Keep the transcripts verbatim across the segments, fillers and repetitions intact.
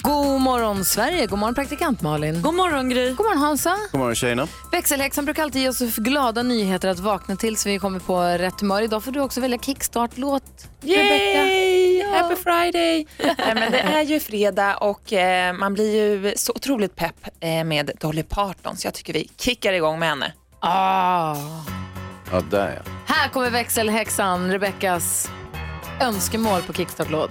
God morgon Sverige, god morgon praktikant Malin. God morgon Gry. God morgon Hansa. God morgon tjejerna. Växelhäxan brukar alltid ge oss glada nyheter att vakna till, så vi kommer på rätt humör. Idag får du också välja kickstart-låt. Yay! Ja. Happy Friday! Nej, men det är ju fredag och eh, man blir ju så otroligt pepp eh, med Dolly Parton, så jag tycker vi kickar igång med henne. Ah. Ja, där ja. Här kommer växelhäxan Rebeckas önskemål på kickstart-låt.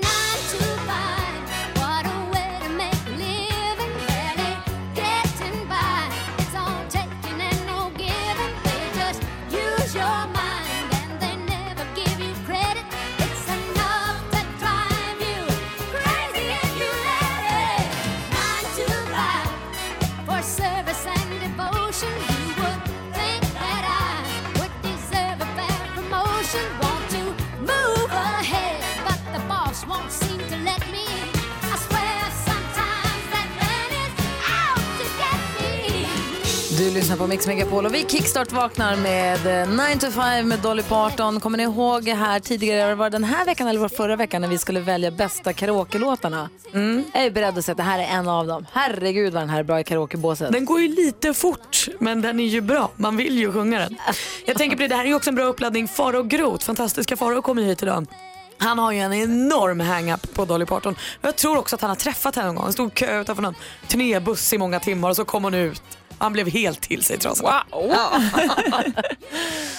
nine to five. What a way to make a living. Barely getting by. It's all taking and no giving. They just use your mind. Du lyssnar på Mix Megapol och vi kickstart vaknar med nine to five med Dolly Parton. Kommer ni ihåg här tidigare, var den här veckan eller var förra veckan, när vi skulle välja bästa karaoke-låtarna? Mm. Jag är beredd att säga att det här är en av dem. Herregud vad den här är bra i karaokebåset. Den går ju lite fort, men den är ju bra. Man vill ju sjunga den. Jag tänker på det, det här är ju också en bra uppladdning. Faro Groth, fantastiska Faro, kommer hit idag. Han har ju en enorm hang-up på Dolly Parton. Jag tror också att han har träffat henne någon gång. Han stod kö utanför någon turnébuss i många timmar och så kom hon ut. Han blev helt till sig trots allt. Wow. Ja.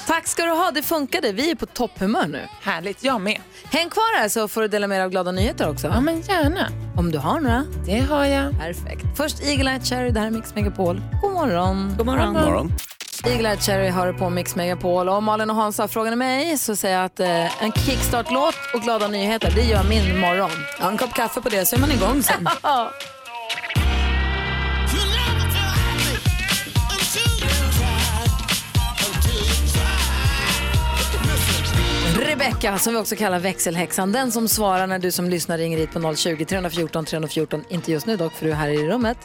Tack ska du ha, det funkade. Vi är på topphumör nu. Härligt, jag med. Häng kvar här så får du dela med dig av glada nyheter också. Ja, men gärna. Om du har några. Det har jag. Perfekt. Först Eagle Eye Cherry, det här är Mix Megapol. God morgon. God morgon. God morgon. Eagle Eye Cherry har på Mix Megapol. Och Malin och Hansa frågade mig, så säger jag att eh, en kickstart-låt och glada nyheter, det gör min morgon. Ja, en kopp kaffe på det så är man igång sen. Rebecka, som vi också kallar växelhäxan, den som svarar när du som lyssnar ringer hit på noll tjugo, tre fjorton, tre fjorton, inte just nu dock för du är här i rummet.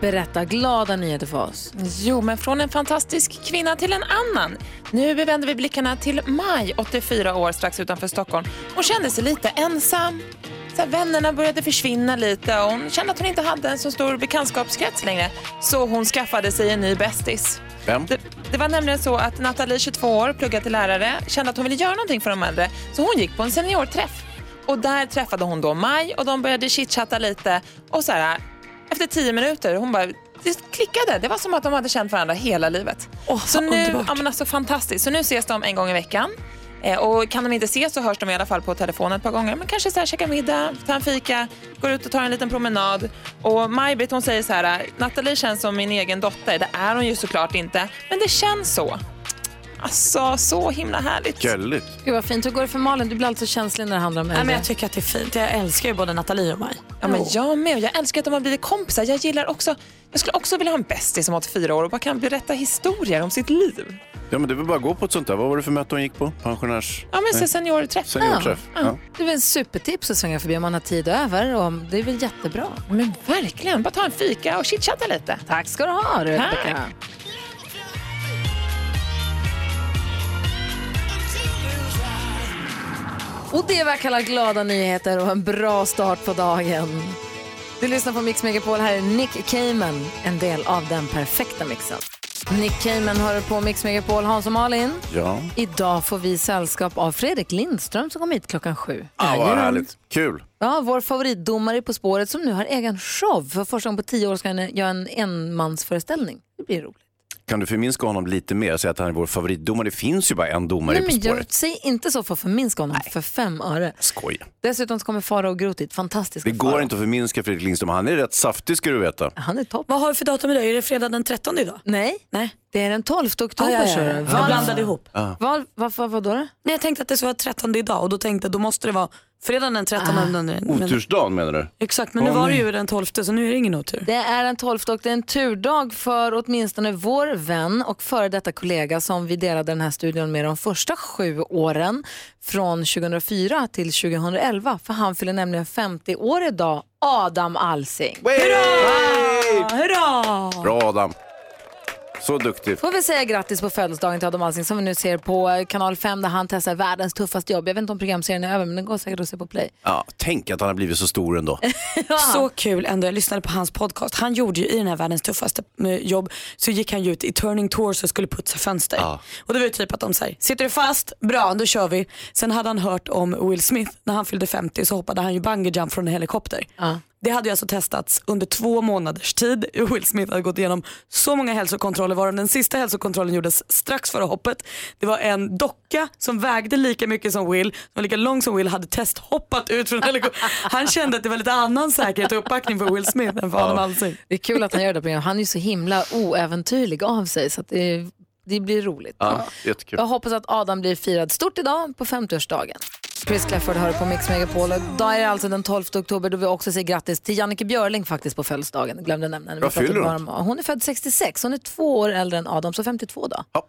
Berätta glada nyheter för oss. Jo, men från en fantastisk kvinna till en annan. Nu vänder vi blickarna till Maj, åttiofyra år, strax utanför Stockholm. Hon kände sig lite ensam. Så vännerna började försvinna lite och hon kände att hon inte hade en så stor bekantskapskrets längre. Så hon skaffade sig en ny bästis. Vem? Det, det var nämligen så att Nathalie, tjugotvå år, pluggade till lärare, kände att hon ville göra någonting för de äldre. Så hon gick på en seniorträff. Och där träffade hon då Maj och de började chitchatta lite. Och så här, efter tio minuter, hon bara... Det klickade. Det var som att de hade känt varandra hela livet. Oh, så nu, ja, men alltså, fantastiskt. Så nu ses de en gång i veckan. Eh, och kan de inte ses så hörs de i alla fall på telefonen ett par gånger. Men kanske så här, käka middag, ta en fika, går ut och tar en liten promenad. Och Maj-Britt, hon säger så här: Nathalie känns som min egen dotter. Det är hon ju såklart inte. Men det känns så. Alltså, så himla härligt. Gälligt. Gud vad fint. Hur går det för Malin? Du blir alltid så känslig när det handlar om äldre. Nej, men jag tycker att det är fint. Jag älskar ju både Nathalie och Maj. Ja, men jag med. Jag älskar att de har blivit kompisar. Jag gillar också... Jag skulle också vilja ha en bästis som åt fyra år och bara kan berätta historier om sitt liv. Ja, men det vill bara gå på ett sånt där. Vad var det för möte hon gick på? Pensionärs... Ja, men seniorträff. Seniorträff, ja. Ja. Det är väl en supertips att svänga förbi om man har tid över. Och det är väl jättebra. Men verkligen. Bara ta en fika och chitchatta lite. Tack ska du ha, Rebecka. Och det var kallar glada nyheter och en bra start på dagen. Du lyssnar på Mix Megapol, här är Nick Cayman, en del av den perfekta mixen. Nick Cayman hör på Mix Megapol, Hans och Malin. Ja. Idag får vi sällskap av Fredrik Lindström som kommer hit klockan sju. Ja, vad härligt. Kul. Ja, vår favoritdomare På spåret som nu har egen show. För första gången på tio år ska han göra en enmansföreställning. Det blir roligt. Kan du förminska honom lite mer och säga att han är vår favoritdomare? Det finns ju bara en domare. Nej, på spåret. Men säg inte så för att förminska honom. Nej. För fem öre. Skoj. Dessutom så kommer Fara och Grotit. Fantastiskt. Det går Fara. Inte att förminska Fredrik Lindström. Han är rätt saftig, ska du veta. Han är topp. Vad har du för datum idag? Är det fredag den trettonde idag? Nej. Nej. Det är den tolfte oktober. Ah, ja, ja, ja. Var... Jag blandade ihop. Ah. Var... Varför var då det? Nej, jag tänkte att det skulle vara trettonde idag. Och då tänkte jag, då måste det vara fredag den trettonde. Ah. Men... Otursdagen menar du? Exakt, men oh, nu var nej. det ju den tolfte, så nu är det ingen otur. Det är den tolfte och det är en turdag för åtminstone vår vän och före detta kollega som vi delade den här studion med de första sju åren. Från tjugohundrafyra till tjugohundraelva. För han fyller nämligen femtio år idag. Adam Alsing. Wey! Hurra! Hurra! Bra Adam. Så duktig. Får vi säga grattis på födelsedagen till Adam Alsing som vi nu ser på kanal fem där han testar världens tuffaste jobb. Jag vet inte om programserien är över, men den går säkert att se på Play. Ja, tänk att han har blivit så stor ändå. Ja. Så kul ändå. Jag lyssnade på hans podcast. Han gjorde ju i den här världens tuffaste jobb, så gick han ut i turning tours och skulle putsa fönster. Ja. Och det var ju typ att de säger, sitter du fast? Bra, då kör vi. Sen hade han hört om Will Smith. När han fyllde femtio så hoppade han ju bungee jump från en helikopter. Ja. Det hade ju alltså testats under två månaders tid. Will Smith hade gått igenom så många hälsokontroller. Varom den sista hälsokontrollen gjordes strax före hoppet. Det var en docka som vägde lika mycket som Will. Som var lika lång som Will, hade testhoppat ut från helikoptern. Han kände att det var lite annan säkerhet och uppbackning för Will Smith än för Adam Alsing. Det är kul att han gör det på. Han är ju så himla oäventyrlig av sig. Så att det, det blir roligt. Ja, jättekul. Jag hoppas att Adam blir firad stort idag på femtioårsdagen. Chris Clafford hör på Mix Megapol. Idag är det alltså den tolfte oktober då vi också säger grattis till Jannike Björling faktiskt på födelsedagen. Glömde nämna henne. Hon? hon är född sextiosex. Hon är två år äldre än Adam, så femtiotvå då. Ja.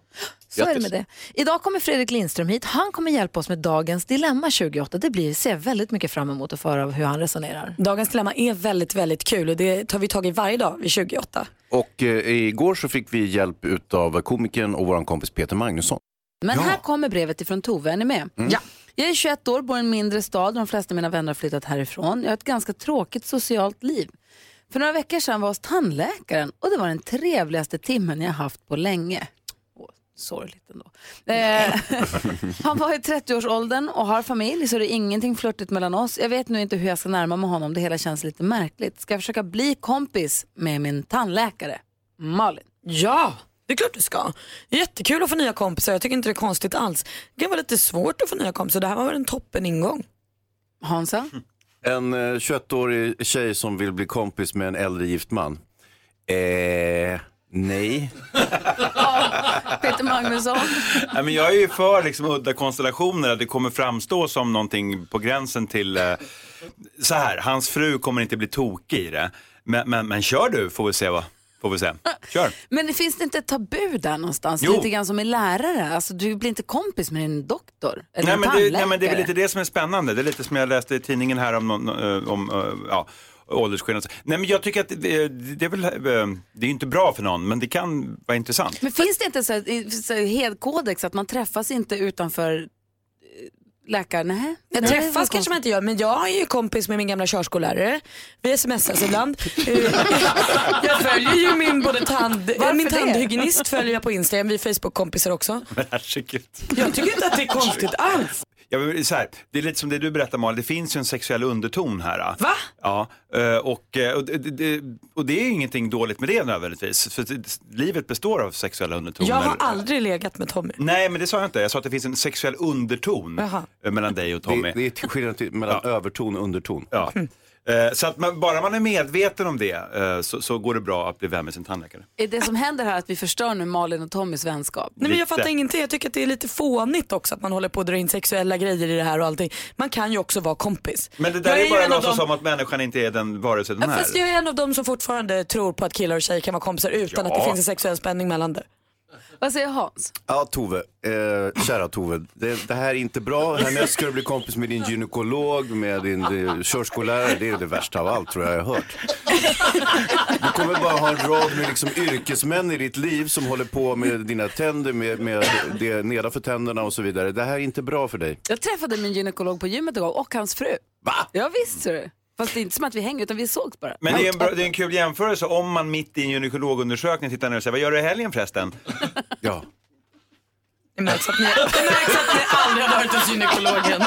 Så grattis. Är det med det. Idag kommer Fredrik Lindström hit. Han kommer hjälpa oss med dagens dilemma tjugoåtta. Det blir, ser väldigt mycket fram emot att föra hur han resonerar. Dagens dilemma är väldigt, väldigt kul och det tar vi tag i varje dag vid tjugoåtta. Och eh, igår så fick vi hjälp utav komikern och vår kompis Peter Magnusson. Men ja. Här kommer brevet ifrån Tove. Är ni med? Mm. Ja. Jag är tjugoett år, bor i en mindre stad. De flesta av mina vänner har flyttat härifrån. Jag har ett ganska tråkigt socialt liv. För några veckor sedan var jag hos tandläkaren. Och det var den trevligaste timmen jag haft på länge. Åh, sorgligt ändå. Eh, han var i trettioårsåldern och har familj. Så det är ingenting flörtigt mellan oss. Jag vet nu inte hur jag ska närma mig honom. Det hela känns lite märkligt. Ska jag försöka bli kompis med min tandläkare? Malin. Ja! Det är klart du ska. Jättekul att få nya kompisar. Jag tycker inte det är konstigt alls. Det var lite svårt att få nya kompisar. Det här var väl en toppen ingång. Hansa? En eh, tjugoåttaårig tjej som vill bli kompis med en äldre gift man. Eh... Nej. Peter Magnusson. Nej, men jag är ju för liksom udda konstellationer att det kommer framstå som någonting på gränsen till eh, så här, hans fru kommer inte bli tokig i det. Men, men, men kör du, får vi se va. Kör. Men det finns det inte ett tabu där någonstans? Jo. Lite grann som en lärare. Alltså, du blir inte kompis med din doktor eller nej, men tandläkare. Det, nej, men det är lite det som är spännande. Det är lite som jag läste i tidningen här om, om, om ja, åldersskillnad. Nej, men jag tycker att det, det är väl, det är inte bra för någon, men det kan vara intressant. Men finns det inte så, så hedkodex att man träffas inte utanför läkaren? Nej. Jag nej, träffas kanske man inte gör, men jag är ju kompis med min gamla körskollärare. Vi smsas ibland. Jag följer ju min både tand Varför min tandhygienist följer jag på Instagram. Vi är Facebook-kompisar också. Men jag tycker inte att det är konstigt alls. Ja, men så här, det är lite som det du berättar Malin. Det finns ju en sexuell underton här. Va? Ja, och, och, det, och det är ju ingenting dåligt med det nödvändigtvis. För livet består av sexuella undertoner. Jag har aldrig legat med Tommy. Nej, men det sa jag inte. Jag sa att det finns en sexuell underton. Jaha. Mellan dig och Tommy. Det, det är skillnad mellan ja. Överton och underton. Ja. Mm. Så att man, bara man är medveten om det så, så går det bra att bli vän med sin tandläkare. Är det som händer här att vi förstör nu Malin och Tommys vänskap? Nej, men jag fattar ingenting. Jag tycker att det är lite fånigt också att man håller på att dra in sexuella grejer i det här och allting. Man kan ju också vara kompis. Men det där jag är ju bara något dem... som att människan inte är den varelse den här. Fast jag är en av dem som fortfarande tror på att killar och tjejer kan vara kompisar utan ja. Att det finns en sexuell spänning mellan det. Vad säger Hans? Ja, Tove, eh, kära Tove, det, det här är inte bra. Härnäst ska du bli kompis med din gynekolog, med din de, körskollärare. Det är det värsta av allt, tror jag jag har hört. Du kommer bara ha en rad med liksom, yrkesmän i ditt liv som håller på med dina tänder, med, med det nedanför tänderna och så vidare. Det här är inte bra för dig. Jag träffade min gynekolog på gymmet igår och hans fru. Va? Ja, visst ser du. Fast det är inte som att vi hänger utan vi sågs bara. Men det är en, bra, det är en kul jämförelse om man mitt i en gynekologundersökning tittar ner och säger vad gör du i helgen förresten? Ja. Det märks att ni, det märks att ni aldrig har varit hos gynekologen.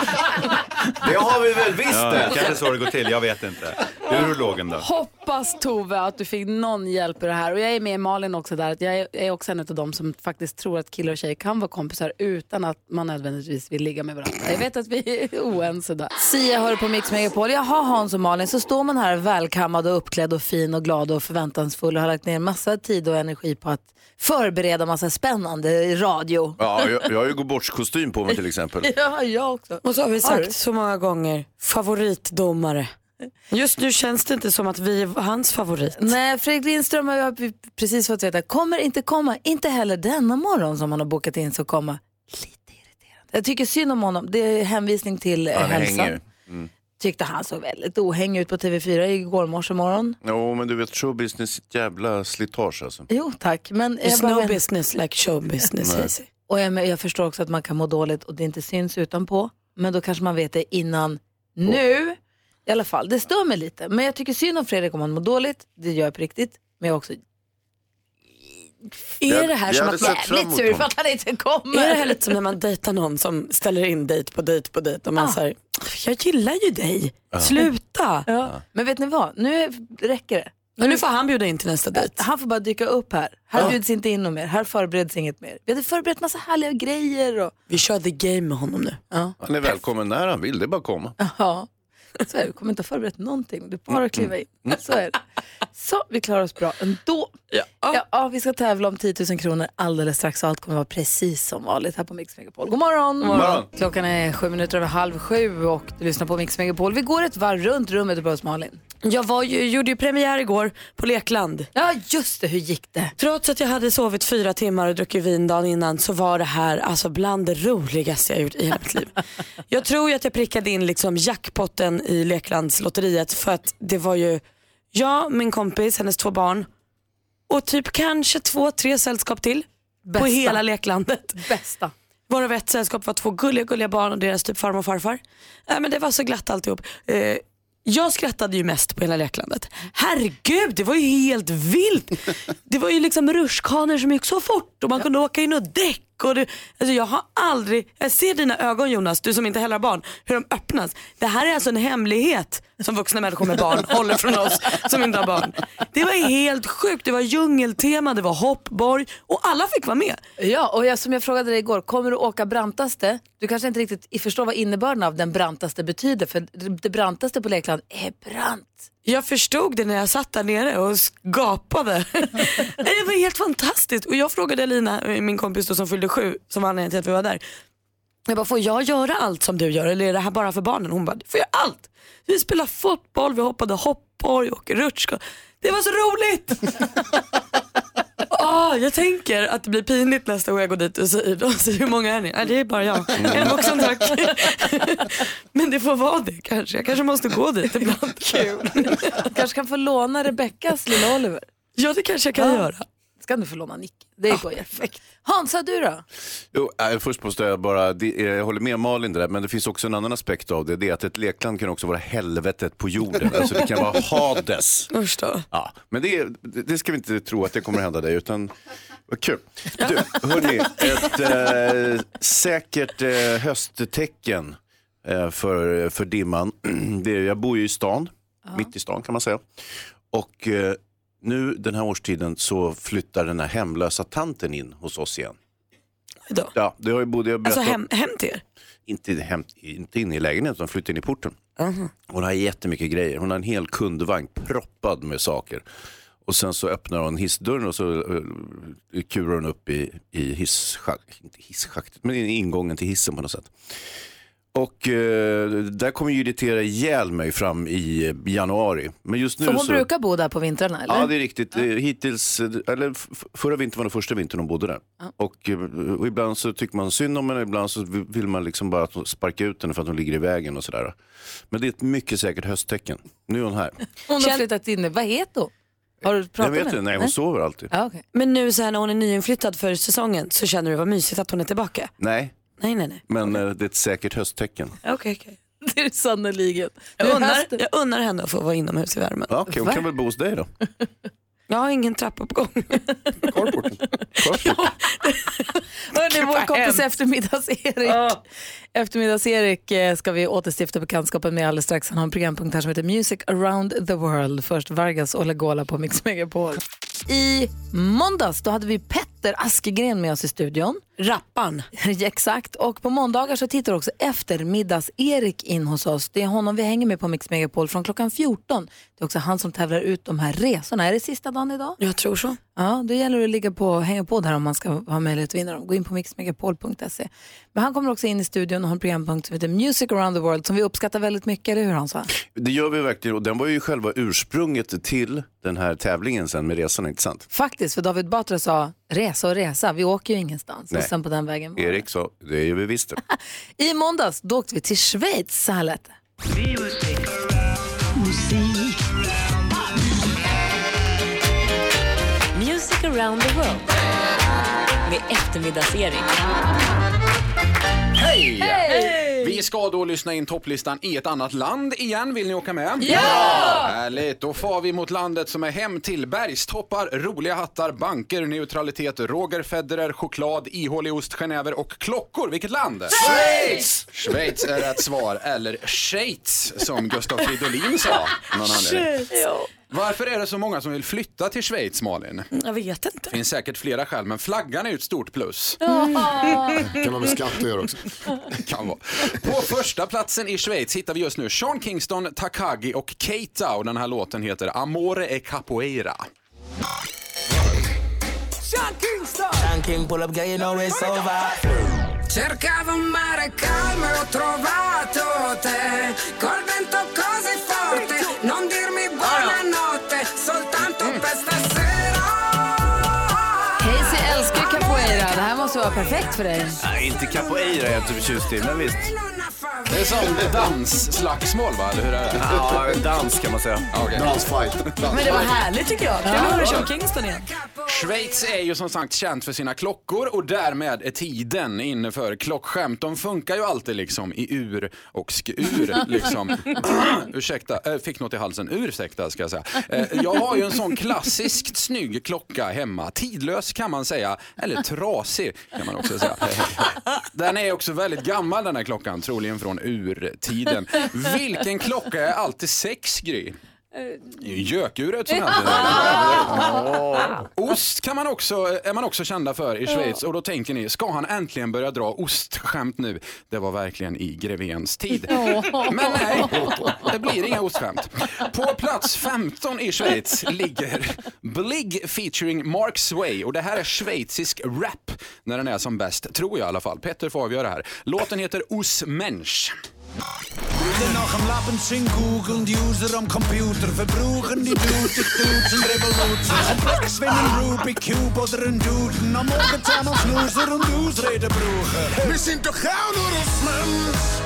Det har vi väl visst. Ja, kanske så det går till, jag vet inte. Det är urologen där. Hoppas Tove att du fick någon hjälp i det här. Och jag är med Malin också där, att jag är också en av dem som faktiskt tror att killar och tjejer kan vara kompisar utan att man nödvändigtvis vill ligga med varandra. Jag vet att vi är oense där. Sia hör på Mix Megapol. Jag har Hans och Malin, så står man här välkammad och uppklädd och fin och glad och förväntansfull och har lagt ner massa tid och energi på att förbereda massa spännande radio. Ja, jag, jag har ju gått bort kostym på mig till exempel. Ja, jag också. Och så har vi sagt har så många gånger, favoritdomare. Just nu känns det inte som att vi är hans favorit. Nej, Fredrik Lindström har precis fått veta kommer inte komma, inte heller denna morgon som han har bokat in så komma. Lite irriterande. Jag tycker synd om honom. Det är hänvisning till ja, hälsan. Mm. Tyckte han så väldigt ohängig ut på T V fyra igår morse morgon. Jo, men du vet showbusiness är ett jävla slitage alltså. Jo, tack. Men it's no men... business like showbusiness. Och jag, jag förstår också att man kan må dåligt och det inte syns utanpå. Men då kanske man vet det innan på. Nu... I alla fall, det stör mig lite. Men jag tycker synd om Fredrik om han mår dåligt. Det gör jag på riktigt. Men jag också... Är jag, det här som att jävligt sur för att han inte kommer? Är det här lite som när man dejtar någon som ställer in dejt på dejt på dejt och man ah. säger, jag gillar ju dig. Uh-huh. Sluta. Uh-huh. Uh-huh. Men vet ni vad? Nu räcker det. Men nu får han bjuda in till nästa dejt. Han får bara dyka upp här. Här ja. Bjuds inte in något mer. Här förbereds inget mer. Vi hade förberett massa härliga grejer. Och... Vi kör the game med honom nu. Uh-huh. Han är välkommen när han vill. Det bara komma. Ja. Uh-huh. Så är det, vi kommer inte ha förberett någonting. Du bara kliva in. Så är det. Så, vi klarar oss bra ändå. Ja. Ja, ja, vi ska tävla om tio tusen kronor alldeles strax. Och allt kommer vara precis som vanligt här på Mix Megapol. God morgon! God morgon. Klockan är sju minuter över halv sju och du lyssnar på Mix Megapol. Vi går ett varv runt rummet på oss, Malin. Jag var ju, gjorde ju premiär igår på Lekland. Ja, just det. Hur gick det? Trots att jag hade sovit fyra timmar och druckit vin dagen innan så var det här alltså bland det roligaste jag gjort i hela mitt liv. Jag tror ju att jag prickade in liksom jackpotten i Leklandslotteriet för att det var ju jag, min kompis, hennes två barn och typ kanske två, tre sällskap till. Bästa. På hela Leklandet. Bästa. Våra ett sällskap var två gulliga, gulliga barn och deras typ farmor och farfar. Äh, men det var så glatt alltihop. Eh, Jag skrattade ju mest på hela Leklandet. Herregud, det var ju helt vilt. Det var ju liksom rutschkanor som gick så fort och man kunde åka in och däck. Och det, alltså jag har aldrig... Jag ser dina ögon, Jonas, du som inte heller har barn, hur de öppnas. Det här är alltså en hemlighet som vuxna människor med barn håller från oss som inte har barn. Det var helt sjukt. Det var djungeltema, det var hoppborg och alla fick vara med. Ja, och jag, som jag frågade dig igår, kommer du åka brantaste? Du kanske inte riktigt förstår vad innebörden av den brantaste betyder, för det brantaste på Lekland är brant. Jag förstod det när jag satt där nere och gapade. Det var helt fantastiskt. Och jag frågade Lina, min kompis då, som fyllde sju, som anledningen till att vi var där. Jag bara, får jag göra allt som du gör eller är det här bara för barnen? Hon bara, får jag allt? Vi spelade fotboll, vi hoppade hoppborg och rutschka. Det var så roligt! Oh, jag tänker att det blir pinligt nästa gång jag går dit och säger, alltså, hur många är ni? Nej, det är bara jag. En vuxen, tack. Men det får vara det kanske. Jag kanske måste gå dit ibland. Kul. Kanske kan få låna Rebeckas lilla Oliver. Ja, det kanske jag kan ja. göra. Ska du förlåna Nick? Det går ja. perfekt. Hans, har du då? Jo, äh, först måste jag bara, det, jag håller med Malin där, men det finns också en annan aspekt av det. Det är att ett lekland kan också vara helvetet på jorden. Alltså det kan vara Hades. Usch då. Ja, men det, det ska vi inte tro att det kommer hända dig, utan vad kul. Du, hörni, ett äh, säkert äh, hösttecken äh, för, för dimman. Det, jag bor ju i stan, ja. mitt i stan kan man säga. Och... Äh, nu den här årstiden så flyttar den här hemlösa tanten in hos oss igen. Då? Ja, det har ju både jag berättat. Alltså hem, hem till er? Inte, hem, inte in i lägenheten, utan flyttar in i porten. Uh-huh. Hon har jättemycket grejer. Hon har en hel kundvagn proppad med saker. Och sen så öppnar hon hissdörren och så uh, kurar hon upp i, i hisschakt, inte hisschakt, men i ingången till hissen på något sätt. Och eh, där kommer ju irritera ihjäl mig fram i januari. Men just nu så hon så... brukar bo där på vintrarna, eller? Ja, det är riktigt. Ja. Hittills, eller förra vintern var den första vintern hon bodde där. Ja. Och, och ibland så tycker man synd om henne, ibland så vill man liksom bara sparka ut henne för att hon ligger i vägen och sådär. Men det är ett mycket säkert hösttecken. Nu är hon här. Hon har flyttat in. Vad heter hon? Har du pratat med henne? Jag vet inte, nej hon nej? sover alltid. Ja, okay. Men nu så här när hon är nyinflyttad för säsongen så känner du vad mysigt att hon är tillbaka? Nej. Nej, nej, nej. Men okay. Det är ett säkert hösttecken. Okej, okay, okej. Okay. Det är sannolikt. Jag undrar, jag undrar henne att få vara inomhus i värmen. Ja, okej, okay, hon kan väl bo hos dig då? Jag har ingen trappuppgång. Carporten. Carporten. Hörrni, vår kompis eftermiddags Erik. Oh. Eftermiddags-Erik ska vi återstifta bekantskapen med alldeles strax. Han har en programpunkt här som heter Music Around the World. Först Vargas och Legola på Mix Megapol. I måndags då hade vi Petter Askegren med oss i studion. Rappan. Exakt. Och på måndagar så tittar också eftermiddags-Erik in hos oss. Det är honom vi hänger med på Mix Megapol från klockan fjorton. Det är också han som tävlar ut de här resorna. Är det sista dagen idag? Jag tror så. Ja, då gäller det att ligga på, hänga på där om man ska ha möjlighet att vinna dem. Gå in på mix megapol punkt se. Men han kommer också in i studion och har en programpunkt som heter Music Around the World som vi uppskattar väldigt mycket, eller hur han sa? Det gör vi verkligen, och den var ju själva ursprunget till den här tävlingen sen med resorna, inte sant? Faktiskt, för David Batra sa resa och resa, vi åker ju ingenstans. Nej. Och sen på den vägen. Erik sa, det är ju vi visste. I måndags då åkte vi till Schweiz, så här lät det. Music Around the World med eftermiddagsserie. Hej! Hey! Vi ska då lyssna in topplistan i ett annat land igen. Vill ni åka med? Ja! Ja! Härligt, då far vi mot landet som är hem till bergstoppar, roliga hattar, banker, neutralitet, Roger Federer, choklad, ihålig ost, genever och klockor. Vilket land? Schweiz! Schweiz är rätt svar, eller Schweiz som Gustav Fridolin sa. Schweiz, ja. Varför är det så många som vill flytta till Schweiz, Malin? Jag vet inte. Det finns säkert flera skäl, men flaggan är ju ett stort plus. Mm. Kan man beskatta er också? Kan vara. På första platsen i Schweiz hittar vi just nu Sean Kingston, Takagi och Keita. Och den här låten heter Amore e Capoeira. Sean Kingston! Sean King pull up gay, you know it's over. Cercavo un mare calmo e ho trovato te. Col vento così forte, non dirmi buonanotte, soltanto per stasera. Casey älskar capoeira, det här måste vara perfekt för dig. Nej, inte capoeira jag typ tjust till, men visst. Det är som dansslagsmål, va? Eller hur är det? Ja, dans kan man säga. Okay. Dansfight. Dans. Men det var härligt tycker jag. Kan ja, man höra Kingston igen? Schweiz är ju som sagt känt för sina klockor, och därmed är tiden inne för klockskämt. De funkar ju alltid liksom i ur och skur liksom. Ursäkta, äh, fick något i halsen. Ursäkta ska jag säga. Äh, jag har ju en sån klassiskt snygg klocka hemma. Tidlös kan man säga. Eller trasig kan man också säga. Den är också väldigt gammal den här klockan. Troligen från urtiden. Vilken klocka är alltid sex, Gry? Gökuret som alltid är. Ost kan man också, är man också kända för i Schweiz. Och då tänker ni, ska han äntligen börja dra ostskämt nu? Det var verkligen i grevens tid. Men nej, det blir inga ostskämt. På plats femton i Schweiz ligger Blig featuring Mark Sway. Och det här är schweizisk rap när den är som bäst, tror jag i alla fall. Petter får avgöra här. Låten heter Us Mensch. Willen nog om lappen zien googlen, die user om computer verbroegen, die doet ik toetsen, revolutie. Een plek zwinnen, Rubik Cube of een doeten, om overtaan als loser en doesreden broegen. We zien toch gauw door ons mens,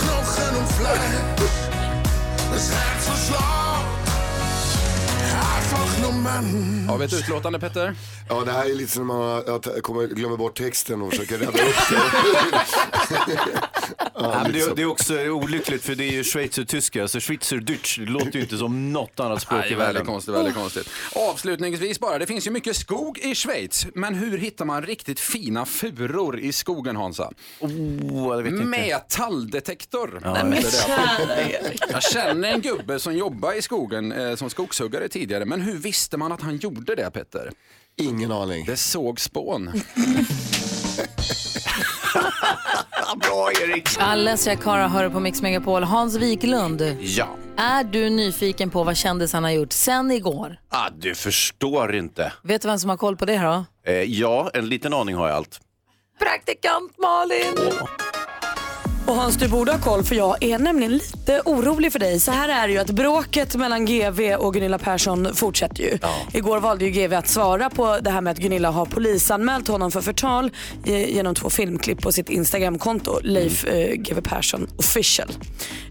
knochen en vlees. Het hart verslaat. Ja, vet du utlåtande, Petter? Ja, det här är lite som när man att kommer glömma bort texten och försöker rädda upp det. Ja, nej, liksom. det, det är också olyckligt för det är ju schweizertyska, så schweizerdeutsch låter ju inte som något annat språk. Nej, i världen. Väldigt konstigt, väldigt konstigt. Avslutningsvis bara, det finns ju mycket skog i Schweiz, men hur hittar man riktigt fina furor i skogen, Hansa? Oh, det vet jag inte. Metalldetektor. Ja, nej, men... Jag känner en gubbe som jobbar i skogen eh, som skogshuggare tidigare, men hur visste man att han gjorde det, Petter? Ingen aning. Det såg spån. Bra, Erik. Alles, jag Kara hör på Mix Megapol. Hans Wiklund. Ja. Är du nyfiken på vad kändisarna har gjort sen igår? Ah, du förstår inte. Vet du vem som har koll på det då? Eh, ja, en liten aning har jag allt. Praktikant Malin. Oh. Och Hans, du borde ha koll, för jag är nämligen lite orolig för dig. Så här är det ju att bråket mellan G V och Gunilla Persson fortsätter ju. Ja. Igår valde ju G V att svara på det här med att Gunilla har polisanmält honom för förtal genom två filmklipp på sitt Instagramkonto, Leif eh, G V Persson official.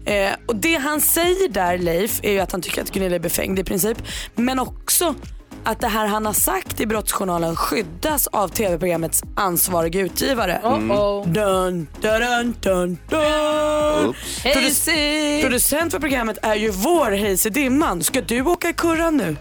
Eh, och det han säger där, Leif, är ju att han tycker att Gunilla är befängd i princip, men också att det här han har sagt i Brottsjournalen skyddas av tv-programmets ansvariga utgivare. Mm. Dun, dun, dun, dun. Produc- producent för programmet är ju vår Hayes i dimman. Ska du åka i kurran nu?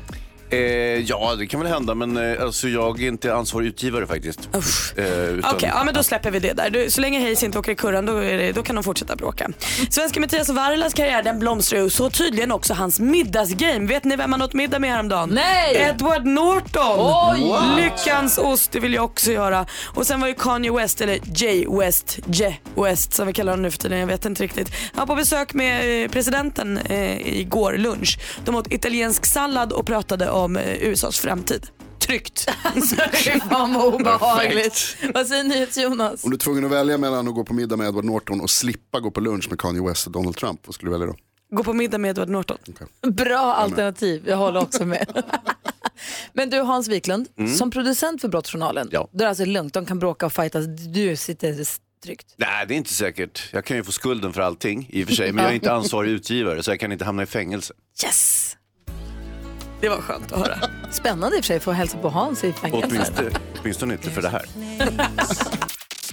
Eh, ja, det kan väl hända, men eh, alltså, jag är inte ansvarig utgivare faktiskt. eh, utan... Okej, okay, ja, men då släpper vi det där du. Så länge Hayes inte åker i kurran, då, är det, då kan de fortsätta bråka. Svenska Mattias Varlas karriär, den blomstrar ju, så tydligen också hans middagsgame. Vet ni vem han åt middag med häromdagen? Nej! Edward Norton. Oj! Lyckans ost, det vill jag också göra. Och sen var ju Kanye West, eller Jay West, Jay West som vi kallar honom nu för tiden, jag vet inte riktigt. Han var på besök med presidenten eh, igår lunch. De åt italiensk sallad och pratade om om U S As framtid. Tryggt. Alltså, det var obehagligt. Vad säger ni, Jonas? Om du är tvungen att välja mellan att gå på middag med Edward Norton och slippa gå på lunch med Kanye West och Donald Trump, vad skulle du välja då? Gå på middag med Edward Norton. Okay. Bra alternativ, jag håller också med. Men du, Hans Wiklund, mm. som producent för Brottsjournalen, ja. Du är alltså lugnt, de kan bråka och fightas, du sitter tryggt. Nej, det är inte säkert. Jag kan ju få skulden för allting, i och för sig, men jag är inte ansvarig utgivare, så jag kan inte hamna i fängelse. Yes! Det var skönt att höra. Spännande i och för sig att få hälsa på Hans i fängelsen. Åtminstone inte för det här.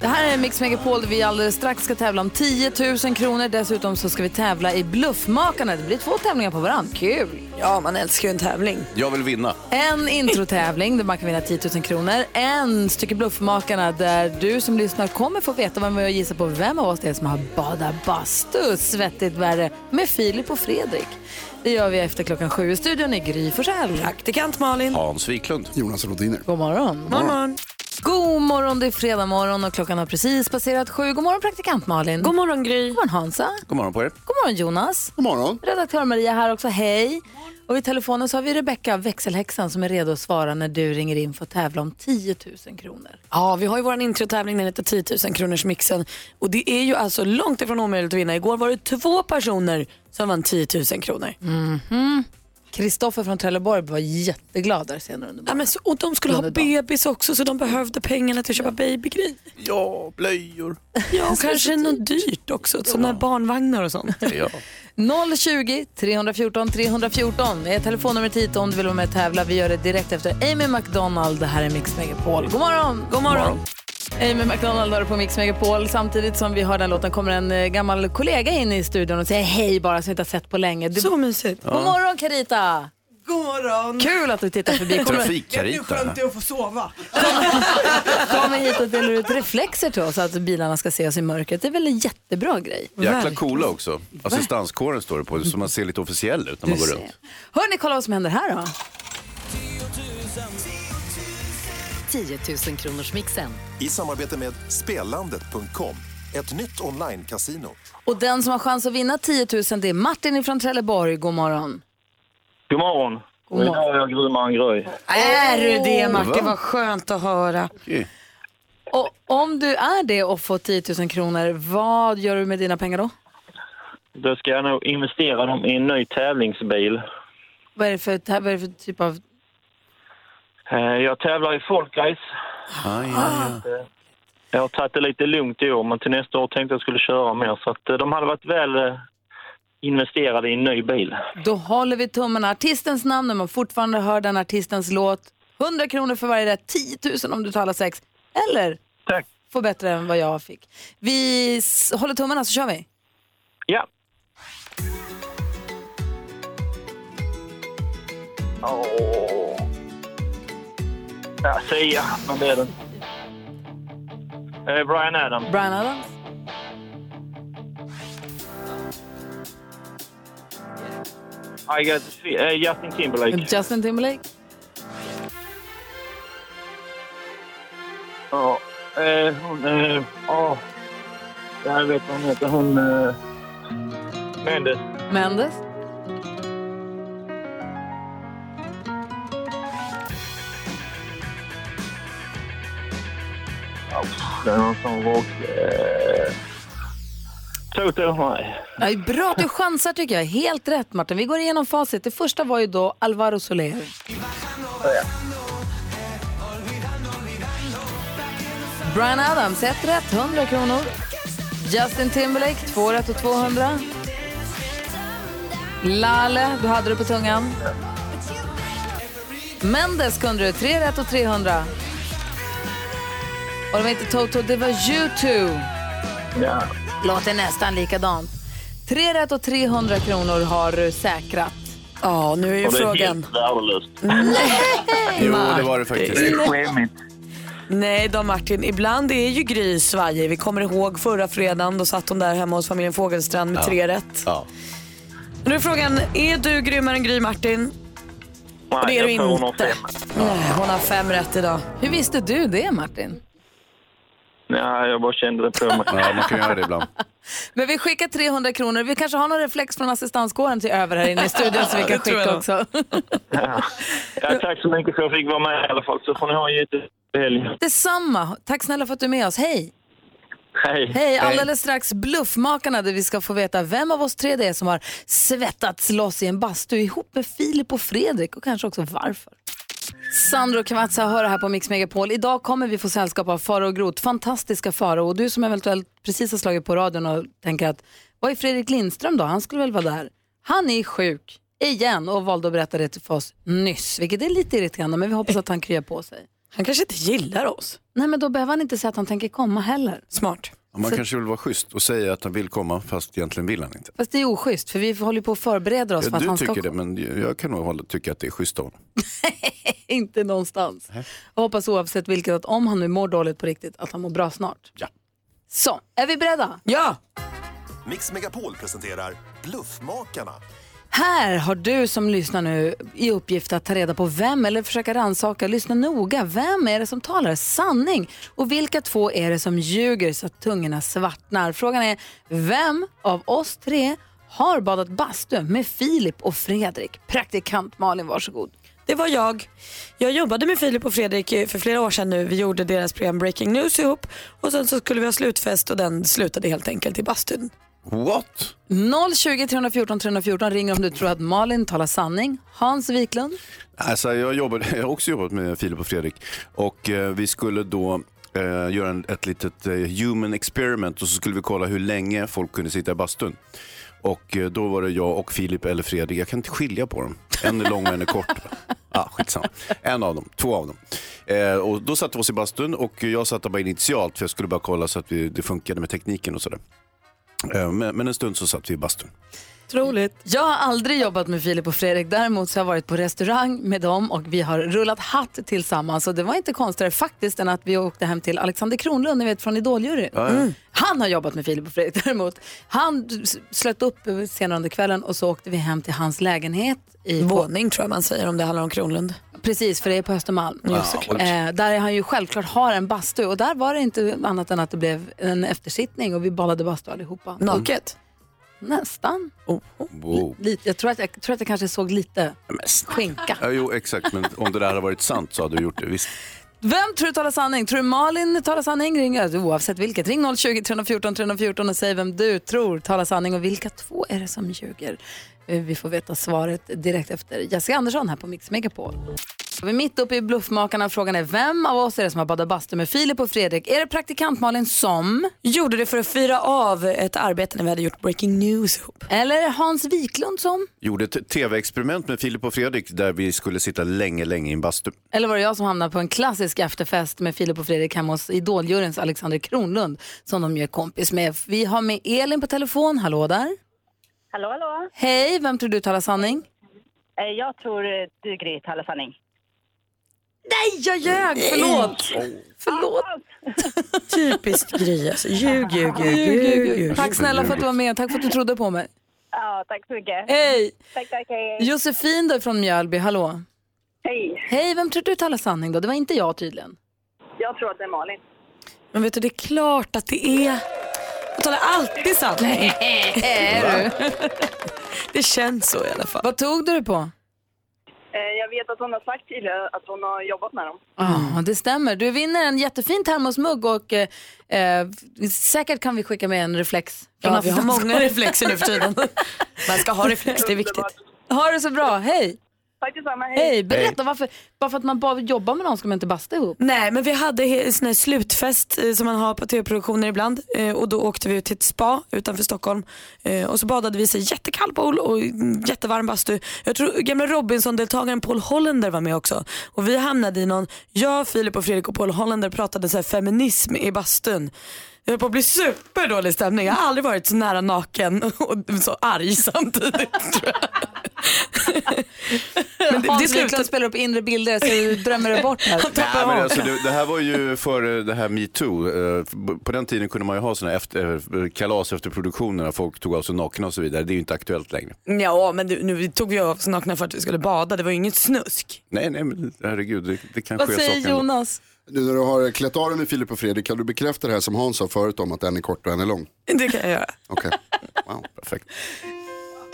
Det här är Mix Megapol, där vi alldeles strax ska tävla om tio tusen kronor. Dessutom så ska vi tävla i Bluffmakarna. Det blir två tävlingar på varann. Kul! Ja, man älskar ju en tävling. Jag vill vinna. En introtävling där man kan vinna tio tusen kronor. En stycke Bluffmakarna där du som lyssnar kommer få veta vad man vill gissa på. Vem av oss det är som har badat bastu, svettigt värre, med Filip och Fredrik. Det gör vi efter klockan sju. I studion är Gry Forssell. Praktikant Malin. Hans Wiklund. Jonas Rodiner. God morgon. God morgon. God morgon, det är fredag morgon och klockan har precis passerat sju. God morgon, praktikant Malin. God morgon, Gry. God morgon, Hansa. God morgon på er. God morgon, Jonas. God morgon. Redaktör Maria här också, hej. Och vid telefonen så har vi Rebecka, växelhäxan, som är redo att svara när du ringer in för att tävla om tio tusen kronor. Ja, vi har ju vår introtävling, den heter tio tusen kronors mixen. Och det är ju alltså långt ifrån omöjligt att vinna. Igår var det två personer som vann tio tusen kronor. Mhm. Kristoffer från Trelleborg var jätteglad där senare under morgonen. Ja, så, och de skulle under ha bebis dagen också, så de behövde pengarna till att köpa ja. babygrejer. Ja, blöjor. Ja, och kanske något dyrt också, ja. som där barnvagnar och sånt. Ja. noll tjugo, tre fjorton, tre fjorton är telefonnumret hit om du vill vara med och tävla. Vi gör det direkt efter Amy McDonald. Det här är Mix Megapol. God morgon! God morgon! God morgon. Amy McDonald har på Mix Megapol. Samtidigt som vi hör den låten kommer en gammal kollega in i studion och säger hej bara, som jag inte har sett på länge. Du... Så mysigt. God morgon, Carita! God morgon! Kul att du tittar förbi. Kommer... Trafik-Carita. Det är skönt att få sova. Kom hit och delar ut reflexer till oss så att bilarna ska se oss i mörkret. Det är väl en jättebra grej. Jäkla coola också. Assistanskåren står det på, så man ser lite officiell ut när man du går ser. Runt. Hör ni, kolla vad som händer här då. tio tusen kronors mixen. I samarbete med spelandet punkt com, ett nytt online-casino. Och den som har chans att vinna tio tusen, det är Martin från Trelleborg. God morgon. God morgon. God morgon. Idag är jag grym och gröj. Är du det, Martin? Vad skönt att höra. Okay. Och om du är det och får tio tusen kronor, vad gör du med dina pengar då? Då ska jag nog investera dem i en ny tävlingsbil. Vad är det för, vad är det för typ av... Jag tävlar i folkrace. Ah, ja, ja. Jag har tagit det lite lugnt i år, men till nästa år tänkte jag skulle köra mer. Så att de hade varit väl investerade i en ny bil. Då håller vi tummen. Artistens namn, när man fortfarande hör den artistens låt. hundra kronor för varje rätt, tio tusen om du talar sex. Eller tack. Får bättre än vad jag fick. Vi håller tummen, så kör vi. Ja. Åh. Oh. Ja, Sia, men det är den. Eh, Brian Adams. Brian Adams. I got uh, Justin Timberlake. Justin Timberlake. Ja, oh, eh, hon, eh, oh. jag vet vad hon heter, hon, eh, Mendes. Mendes. Det är någon som vågar... Total high. Bra att du chansar, tycker jag. Helt rätt, Martin. Vi går igenom facit. Det första var ju då Alvaro Soler. Ja. Brian Adams, ett rätt, hundra kronor. Justin Timberlake, två rätt och tvåhundra. Lale, du hade det på tungan. Ja. Mendes kunde du, tre rätt och trehundra. Och det var inte Toto, det var YouTube. Ja. Låter nästan likadant. Tre rätt och trehundra kronor har du säkrat. Ja, nu är ju och frågan. Det är helt jo, det var det faktiskt. Det är nej då Martin, ibland är ju Gry svajig. Vi kommer ihåg förra fredagen, då satt hon där hemma hos familjen Fågelstrand med ja. tre rätt. Ja. Nu är frågan, är du grymmare än Gry, Martin? Nej, och det är du inte. Hon har, fem. Nej, hon har fem rätt idag. Hur visste du det, Martin? Nej, jag bara kände det på mig. Ja, man kan göra det ibland. Men vi skickar trehundra kronor. Vi kanske har någon reflex från assistanskåren till över här inne i studion så vi kan skicka också. Ja. Ja, tack så mycket för att jag fick vara med i alla fall. Så får ni ha en jättehelg. Detsamma. Tack snälla för att du är med oss. Hej! Hej! Hej, alldeles strax bluffmakarna där vi ska få veta vem av oss tre det är som har svettats loss i en bastu ihop med Filip och Fredrik och kanske också varför. Sandro Kvatsa hör här på Mix Megapol. Idag kommer vi få sällskap av Faro och Grot. Fantastiska Faro. Och du som eventuellt precis har slagit på radion och tänker att vad är Fredrik Lindström då? Han skulle väl vara där. Han är sjuk igen och valde att berätta det för oss nyss. Vilket är lite irriterande, men vi hoppas att han kryar på sig. Han kanske inte gillar oss. Nej, men då behöver han inte säga att han tänker komma heller. Smart. Man så... kanske vill vara schysst och säga att han vill komma fast egentligen vill han inte. Fast det är oschysst för vi håller på att förbereda oss ja, för att han ska komma. Du tycker det, men jag kan nog hålla, tycka att det är schysst av honom. Inte någonstans. Hä? Jag hoppas oavsett vilket att om han nu mår dåligt på riktigt att han mår bra snart. Ja. Så, är vi beredda? Ja! Mix Megapol presenterar Bluffmakarna. Här har du som lyssnar nu i uppgift att ta reda på vem eller försöka rannsaka, lyssna noga. Vem är det som talar sanning? Och vilka två är det som ljuger så att tungorna svartnar? Frågan är, vem av oss tre har badat bastu med Filip och Fredrik? Praktikant Malin, varsågod. Det var jag. Jag jobbade med Filip och Fredrik för flera år sedan nu. Vi gjorde deras program Breaking News ihop. Och sen så skulle vi ha slutfest och den slutade helt enkelt i bastun. What? noll tjugo, tre fjorton, tre fjorton. Ring om du tror att Malin talar sanning. Hans Wiklund? Alltså, jag, jobbade, jag har också jobbat med Filip och Fredrik. Och eh, vi skulle då eh, göra en, ett litet eh, human experiment. Och så skulle vi kolla hur länge folk kunde sitta i bastun. Och eh, då var det jag och Filip eller Fredrik. Jag kan inte skilja på dem. En är lång och en är kort. Ah, skitsamma. En av dem, två av dem. Eh, och då satte vi oss i bastun. Och jag satte bara initialt för jag skulle bara kolla så att vi, det funkade med tekniken och sådär. Men en stund så satt vi i bastun. Troligt. Jag har aldrig jobbat med Filip och Fredrik. Däremot så har jag varit på restaurang med dem. Och vi har rullat hatt tillsammans. Och det var inte konstigare faktiskt än att vi åkte hem till Alexander Kronlund, ni vet, från Idol-juryn. Mm. Han har jobbat med Filip och Fredrik däremot. Han slöt upp senare under kvällen. Och så åkte vi hem till hans lägenhet i våning, tror jag man säger om det handlar om Kronlund. Precis, för det är på Östermalm. Ja, eh, där han ju självklart har en bastu. Och där var det inte annat än att det blev en eftersittning. Och vi ballade bastu allihopa. Naket? Mm. Nästan. Oh, oh. Wow. Lite. Jag, tror att, jag tror att jag kanske såg lite skinka. Ja, jo, exakt. Men om det där har varit sant så hade du gjort det, visst. Vem tror du talar sanning? Tror du Malin talar sanning? Ring, oavsett vilket. Ring noll tjugo, tre fjorton, tre fjorton och säg vem du tror talar sanning. Och vilka två är det som ljuger? Vi får veta svaret direkt efter Jessica Andersson här på Mix Megapol. Vi är mitt uppe i bluffmakarna. Frågan är, vem av oss är det som har badat bastu med Filip och Fredrik? Är det praktikant Malin som gjorde det för att fira av ett arbete när vi hade gjort Breaking News ihop? Eller Hans Wiklund som gjorde ett tv-experiment med Filip och Fredrik där vi skulle sitta länge, länge i en bastu? Eller var det jag som hamnade på en klassisk efterfest med Filip och Fredrik hemma hos Idol-jurens Alexander Kronlund som de gör kompis med? Vi har med Elin på telefon. Hallå där. Hallå, hallå. Hej, vem tror du talar sanning? Jag tror du, Gry, talar sanning. Nej, jag ljög! Förlåt! Förlåt! Typiskt Gry, alltså. Ljug, ljug, ljug, ljug. Tack snälla för att du var med. Tack för att du trodde på mig. Ja, tack så mycket. Hej! Tack, tack, hej. Josefin där från Mjölby, hallå. Hej. Hej, vem tror du talar sanning då? Det var inte jag tydligen. Jag tror att det är Malin. Men vet du, det är klart att det är... Jag talar alltid sant. Nej, du. Det känns så i alla fall. Vad tog du det på? Jag vet att hon har sagt till att hon har jobbat med dem. Ja, mm. ah, det stämmer. Du vinner en jättefin termosmugg och eh, säkert kan vi skicka med en reflex. Ja, vi har många reflexer nu för tiden. Man ska ha reflex, det är viktigt. Ha det så bra, hej! Tack detsamma, hej. Hej, berätta, varför, varför att man bara jobbar med någon ska man inte basta ihop? Nej, men vi hade en sån här slutfest eh, som man har på tv-produktioner ibland. Eh, och då åkte vi ut till ett spa utanför Stockholm. Eh, och så badade vi sig jättekall pool och jättevarm bastu. Jag tror gamla Robinson-deltagaren Paul Hollander var med också. Och vi hamnade i någon, jag, Filip och Fredrik och Paul Hollander pratade så här feminism i bastun. Jag höll på att bli superdålig stämning. Jag har aldrig varit så nära naken och så arg samtidigt, tror jag. Men det, det slutar spela upp inre bilder, så drömmer du bort här. Nej, men alltså, det, det här var ju före det här Me Too. På den tiden kunde man ju ha såna efter, kalas efter produktionerna. Folk tog av sig nakna och så vidare. Det är ju inte aktuellt längre. Ja, men du, nu tog vi av oss nakna för att vi skulle bada. Det var ju inget snusk. Nej, nej, men herregud. Det, det kan Vad ske säger saken. Jonas? Nu när du har klätt av dig med Filip och Fredrik, kan du bekräfta det här som Hans sa förut om att en är kort och en är lång? Det kan jag göra. Okej, okay. Wow, perfekt.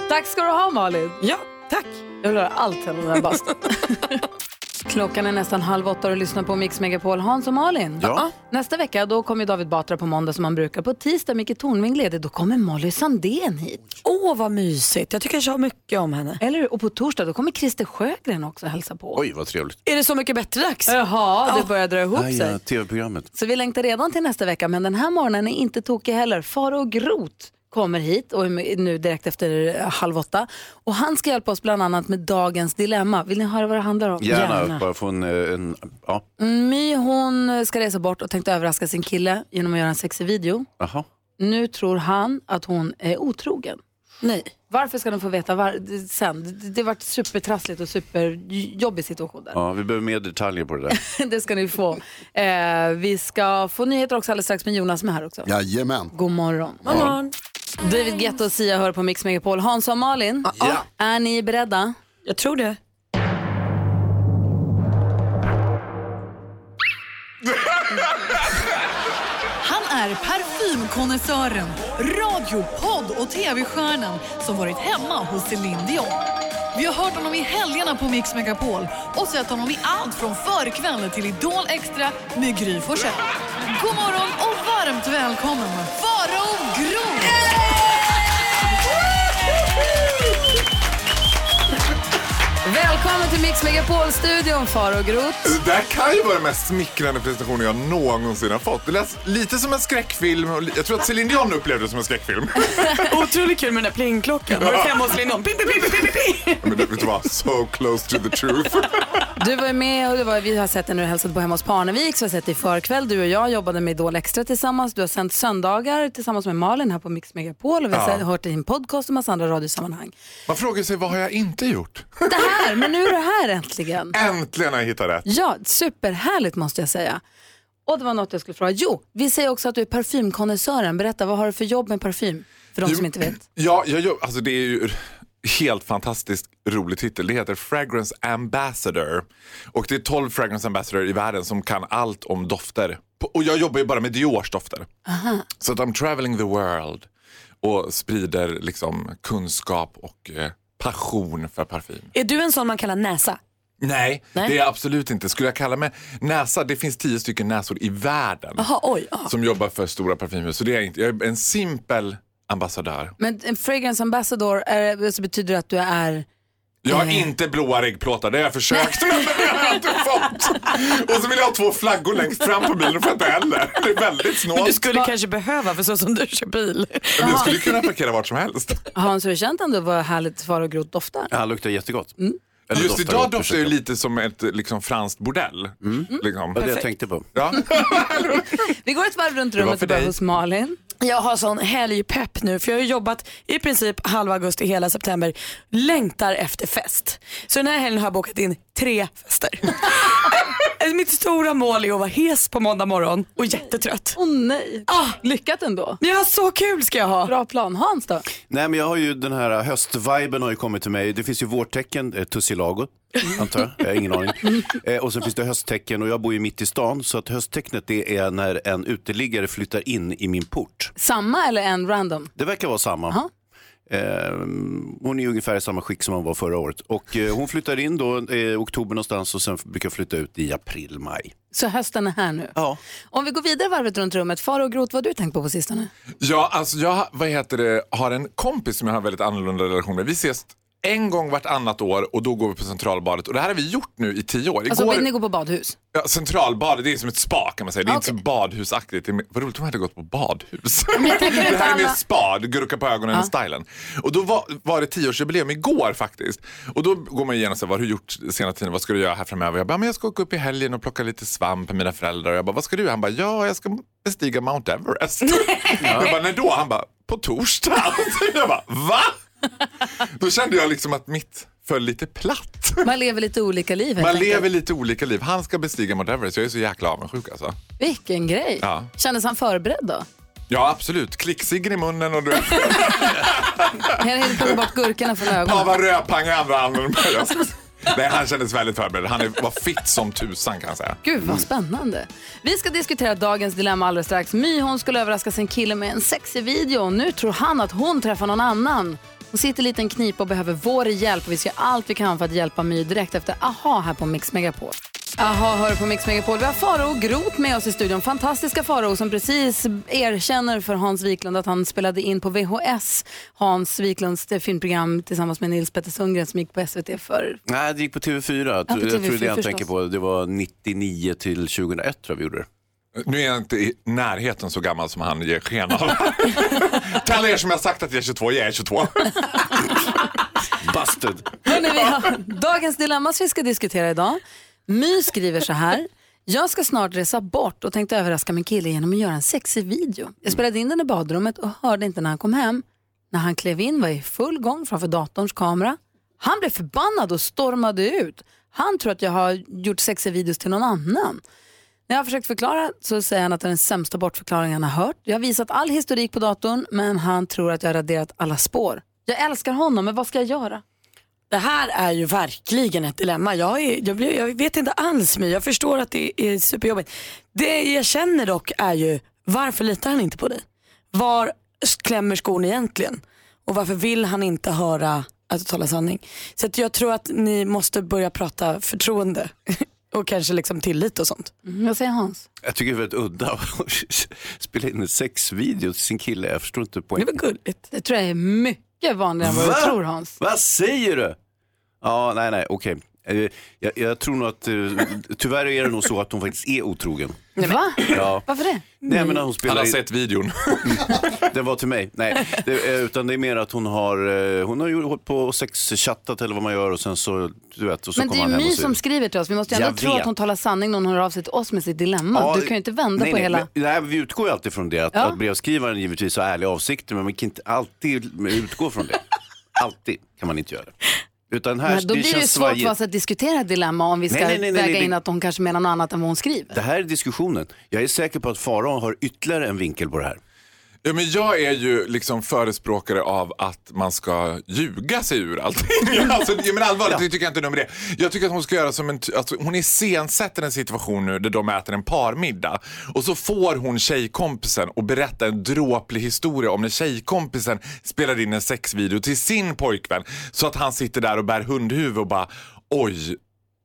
Tack ska du ha, Malin. Ja, tack. Jag vill höra allt om den här bastan. Klockan är nästan halv åtta och lyssnar på Mix Megapol. Hans och Malin. Ja. Nästa vecka då kommer David Batra på måndag som han brukar. På tisdag, Micke Tornving leder, då kommer Molly Sandén hit. Åh, oh, vad mysigt. Jag tycker jag har mycket om henne. Eller, och på torsdag då kommer Christer Sjögren också hälsa på. Oj, vad trevligt. Är det så mycket bättre dags? Jaha, det oh. börjar dra ihop Aj, sig. Ja, tv-programmet. Så vi längtar redan till nästa vecka, men den här morgonen är inte tokig heller. Far och grot kommer hit och nu direkt efter halv åtta. Och han ska hjälpa oss bland annat med dagens dilemma. Vill ni höra vad det handlar om? Gärna, Gärna. bara få en... en ja. My, hon ska resa bort och tänkte överraska sin kille genom att göra en sexig video. Aha. Nu tror han att hon är otrogen. Nej. Varför ska de få veta var- sen? Det har varit supertrassligt och superjobbig situation där. Ja, vi behöver mer detaljer på det där. Det ska ni få. Eh, vi ska få nyheter också alldeles strax med Jonas som är här också. Jajamän. God morgon. God morgon. David Guetta och Sia hör på Mix Megapol. Hans och Malin, ja. Är ni beredda? Jag tror det. Han är parfymkonnässören, radiopodd och tv-stjärnan som varit hemma hos Celine Dion. Vi har hört honom i helgerna på Mix Megapol och sett honom i allt från förkvällen till Idol Extra med Gry Forssell. God morgon och varmt välkommen Farao Grov! Välkommen till Mix Megapol-studion, Farao Grot. Det här kan ju vara den mest smickrande presentationen jag någonsin har fått. Det lät lite som en skräckfilm. Jag tror att Celine Dion upplevde det som en skräckfilm. Otroligt kul med den där plingklockan. Var du hemma hos Celine Dion? Ping, ping, ping, ping, ping. Men det, det var so close to the truth. Du var ju med och det var, vi har sett dig när du hälsade på hemma hos Parnevik. Så har sett dig i förkväll. Du och jag jobbade med Idol Extra tillsammans. Du har sänt söndagar tillsammans med Malin här på Mix Megapol. Och vi har ja. hört dig i en podcast och massa andra radiosammanhang. Man frågar sig, vad har jag inte gjort? Det här. Men nu är du här äntligen. Äntligen har jag hittat rätt. Ja, superhärligt måste jag säga. Och det var något jag skulle fråga. Jo, vi säger också att du är parfymkonnässören. Berätta, vad har du för jobb med parfym? För de jo, som inte vet. Ja, jag, jag, alltså det är ju helt fantastiskt rolig titel. Det heter Fragrance Ambassador. Och det är tolv Fragrance Ambassador i världen som kan allt om dofter. Och jag jobbar ju bara med Diors dofter. Aha. Så att I'm traveling the world. Och sprider liksom kunskap och... Eh, passion för parfym. Är du en sån man kallar näsa? Nej, Nej, det är jag absolut inte. Skulle jag kalla mig näsa, det finns tio stycken näsor i världen. Aha, oj, aha. Som jobbar för stora parfymhus. Så det är jag inte. Jag är en simpel ambassadör. Men en fragrance ambassador är, så betyder det att du är... Jag har inte blåa regplåtar, det har jag försökt. Men jag har inte fått. Och så vill jag ha två flaggor längst fram på bilen. För inte heller, det är väldigt snålt. Men du skulle Va? kanske behöva, för så som du kör bil. Men du skulle kunna parkera vart som helst. Hans, har du känt ändå vad härligt far och grot doftar? Ja, luktar jättegott. mm. Eller just doftar idag doftar ju lite som ett liksom, franskt bordell. Mm. Liksom. Ja, det jag tänkte på. Ja. Vi går ett varv runt rummet och börjar hos Malin. Jag har sån helgpepp nu, för jag har jobbat i princip halva augusti, hela september. Längtar efter fest. Så den här helgen har jag bokat in tre fester. Mitt stora mål är att vara hes på måndag morgon och jättetrött. Åh oh, nej, ah. lyckat ändå. Ja, så kul ska jag ha. Bra plan, Hans då? Nej, men jag har ju den här höstviben har ju kommit till mig. Det finns ju vårtecken, eh, Tussilago antar jag, jag har ingen aning. eh, Och sen finns det hösttecken och jag bor ju mitt i stan. Så att hösttecknet det är när en uteliggare flyttar in i min port. Samma eller en random? Det verkar vara samma. Aha. Hon är ungefär i samma skick som hon var förra året. Och hon flyttar in då i oktober någonstans. Och sen brukar flytta ut i april, maj. Så hösten är här nu. Ja. Om vi går vidare varvet runt rummet. Farao Grot, vad har du tänkt på på sistone? Ja, alltså jag vad heter det, har en kompis som jag har en väldigt annorlunda relation med. Vi ses en gång vartannat år och då går vi på Centralbadet. Och det här har vi gjort nu i tio år. Igår... Alltså vill ni gå på badhus? Ja, Centralbadet, det är som ett spa kan man säga. Det är okay. Inte så badhusaktigt. Är... Vad roligt om jag hade gått på badhus. Det här är mer spa, du gurkar på ögonen ja. och stylen. Och då var, var det tioårsjubileum igår faktiskt. Och då går man igenom så här, vad har du gjort senare tiden? Vad ska du göra här framöver? Jag bara, men jag ska gå upp i helgen och plocka lite svamp med mina föräldrar. Och jag bara, vad ska du? Han bara, ja, jag ska bestiga Mount Everest. Jag bara, när då? Han bara, på torsdag. Jag bara, va? Då kände jag liksom att mitt för lite platt. Man lever lite olika liv. Man enkelt. lever lite olika liv. Han ska bestiga Mount Everest. Jag är så jäkla avundsjuk alltså. Vilken grej. Ja. Kändes han förberedd då? Ja, absolut. Klicksiggen i munnen och du... Han hade tagit bort gurkorna från ögonen. Ja, vad röpang och andra använder. Nej, han kändes väldigt förberedd. Han var fit som tusan kan jag säga. Gud, vad spännande. Vi ska diskutera dagens dilemma alldeles strax. My, hon skulle överraska sin kille med en sexig video. Och nu tror han att hon träffar någon annan. Hon sitter i en liten knipa och behöver vår hjälp. Och vi ska göra allt vi kan för att hjälpa My direkt efter Aha här på Mix Megapol. Aha, hör på Mix Megapol. Vi har Faro Groth med oss i studion. Fantastiska Faro som precis erkänner för Hans Wiklund att han spelade in på V H S. Hans Wiklunds filmprogram tillsammans med Nils Petter Sundgren som gick på S V T för... Nej, det gick på T V fyra. Ja, på T V fyra jag tror det jag förstås. Tänker på. Det var nittionio till tjugohundraett tror jag vi gjorde det. Nu är jag inte i närheten så gammal som han ger sken av. Kalla er som jag sagt att jag är tjugotvå, jag är tjugotvå. Busted. Hörrni, vi har dagens dilemma som vi ska diskutera idag. My skriver så här: jag ska snart resa bort och tänkte överraska min kille genom att göra en sexig video. Jag spelade in den i badrummet och hörde inte när han kom hem. När han klev in var jag i full gång framför datorns kamera. Han blev förbannad och stormade ut. Han tror att jag har gjort sexig videos till någon annan. När jag har försökt förklara så säger han att det är den sämsta bortförklaringen han har hört. Jag har visat all historik på datorn, men han tror att jag har raderat alla spår. Jag älskar honom, men vad ska jag göra? Det här är ju verkligen ett dilemma. Jag, är, jag, blir, jag vet inte alls, men jag förstår att det är superjobbigt. Det jag känner dock är ju, varför litar han inte på dig? Var klämmer skon egentligen? Och varför vill han inte höra att du talar sanning? Så att jag tror att ni måste börja prata förtroende. Och kanske liksom tillit och sånt. Mm, jag säger Hans. Jag tycker det är väldigt udda att spela in en sexvideo till sin kille. Jag förstår inte poängen. Det var gulligt. Det tror jag är mycket vanligare än vad Va? du tror, Hans. Vad säger du? Ja, nej, nej, okej. Jag, jag tror nog att, tyvärr är det nog så att hon faktiskt är otrogen. Nej, va? Ja. Varför det? Nej, men hon spelar... Han har sett videon. Den var till mig. Nej, det, utan det är mer att hon har hon har ju hållit på och sexchattat eller vad man gör och sen så, du vet, och så... Men det är ju My som skriver till oss. Vi måste ju ändå tro att hon talar sanning när hon hör av sig till oss med sitt dilemma. Ja, du kan ju inte vända nej, på nej, hela... Men, nej, vi utgår ju alltid från det. Att, ja. att brevskrivaren givetvis har ärliga avsikter, men man kan inte alltid utgå från det. Alltid kan man inte göra det. Utan här, men då det blir det ju svårt för oss att diskutera dilemma om vi ska nej, nej, nej, väga nej, nej, in att hon kanske menar något annat än vad hon skriver. Det här är diskussionen. Jag är säker på att Farah har ytterligare en vinkel på det här. Ja, men jag är ju liksom förespråkare av att man ska ljuga sig ur allting. Alltså, men allvarligt, ja. tycker jag inte nummer det. Jag tycker att hon ska göra som en... Alltså, hon iscensätter en situation nu där de äter en parmiddag. Och så får hon tjejkompisen och berätta en dråplig historia om när tjejkompisen spelar in en sexvideo till sin pojkvän. Så att han sitter där och bär hundhuvud och bara... Oj...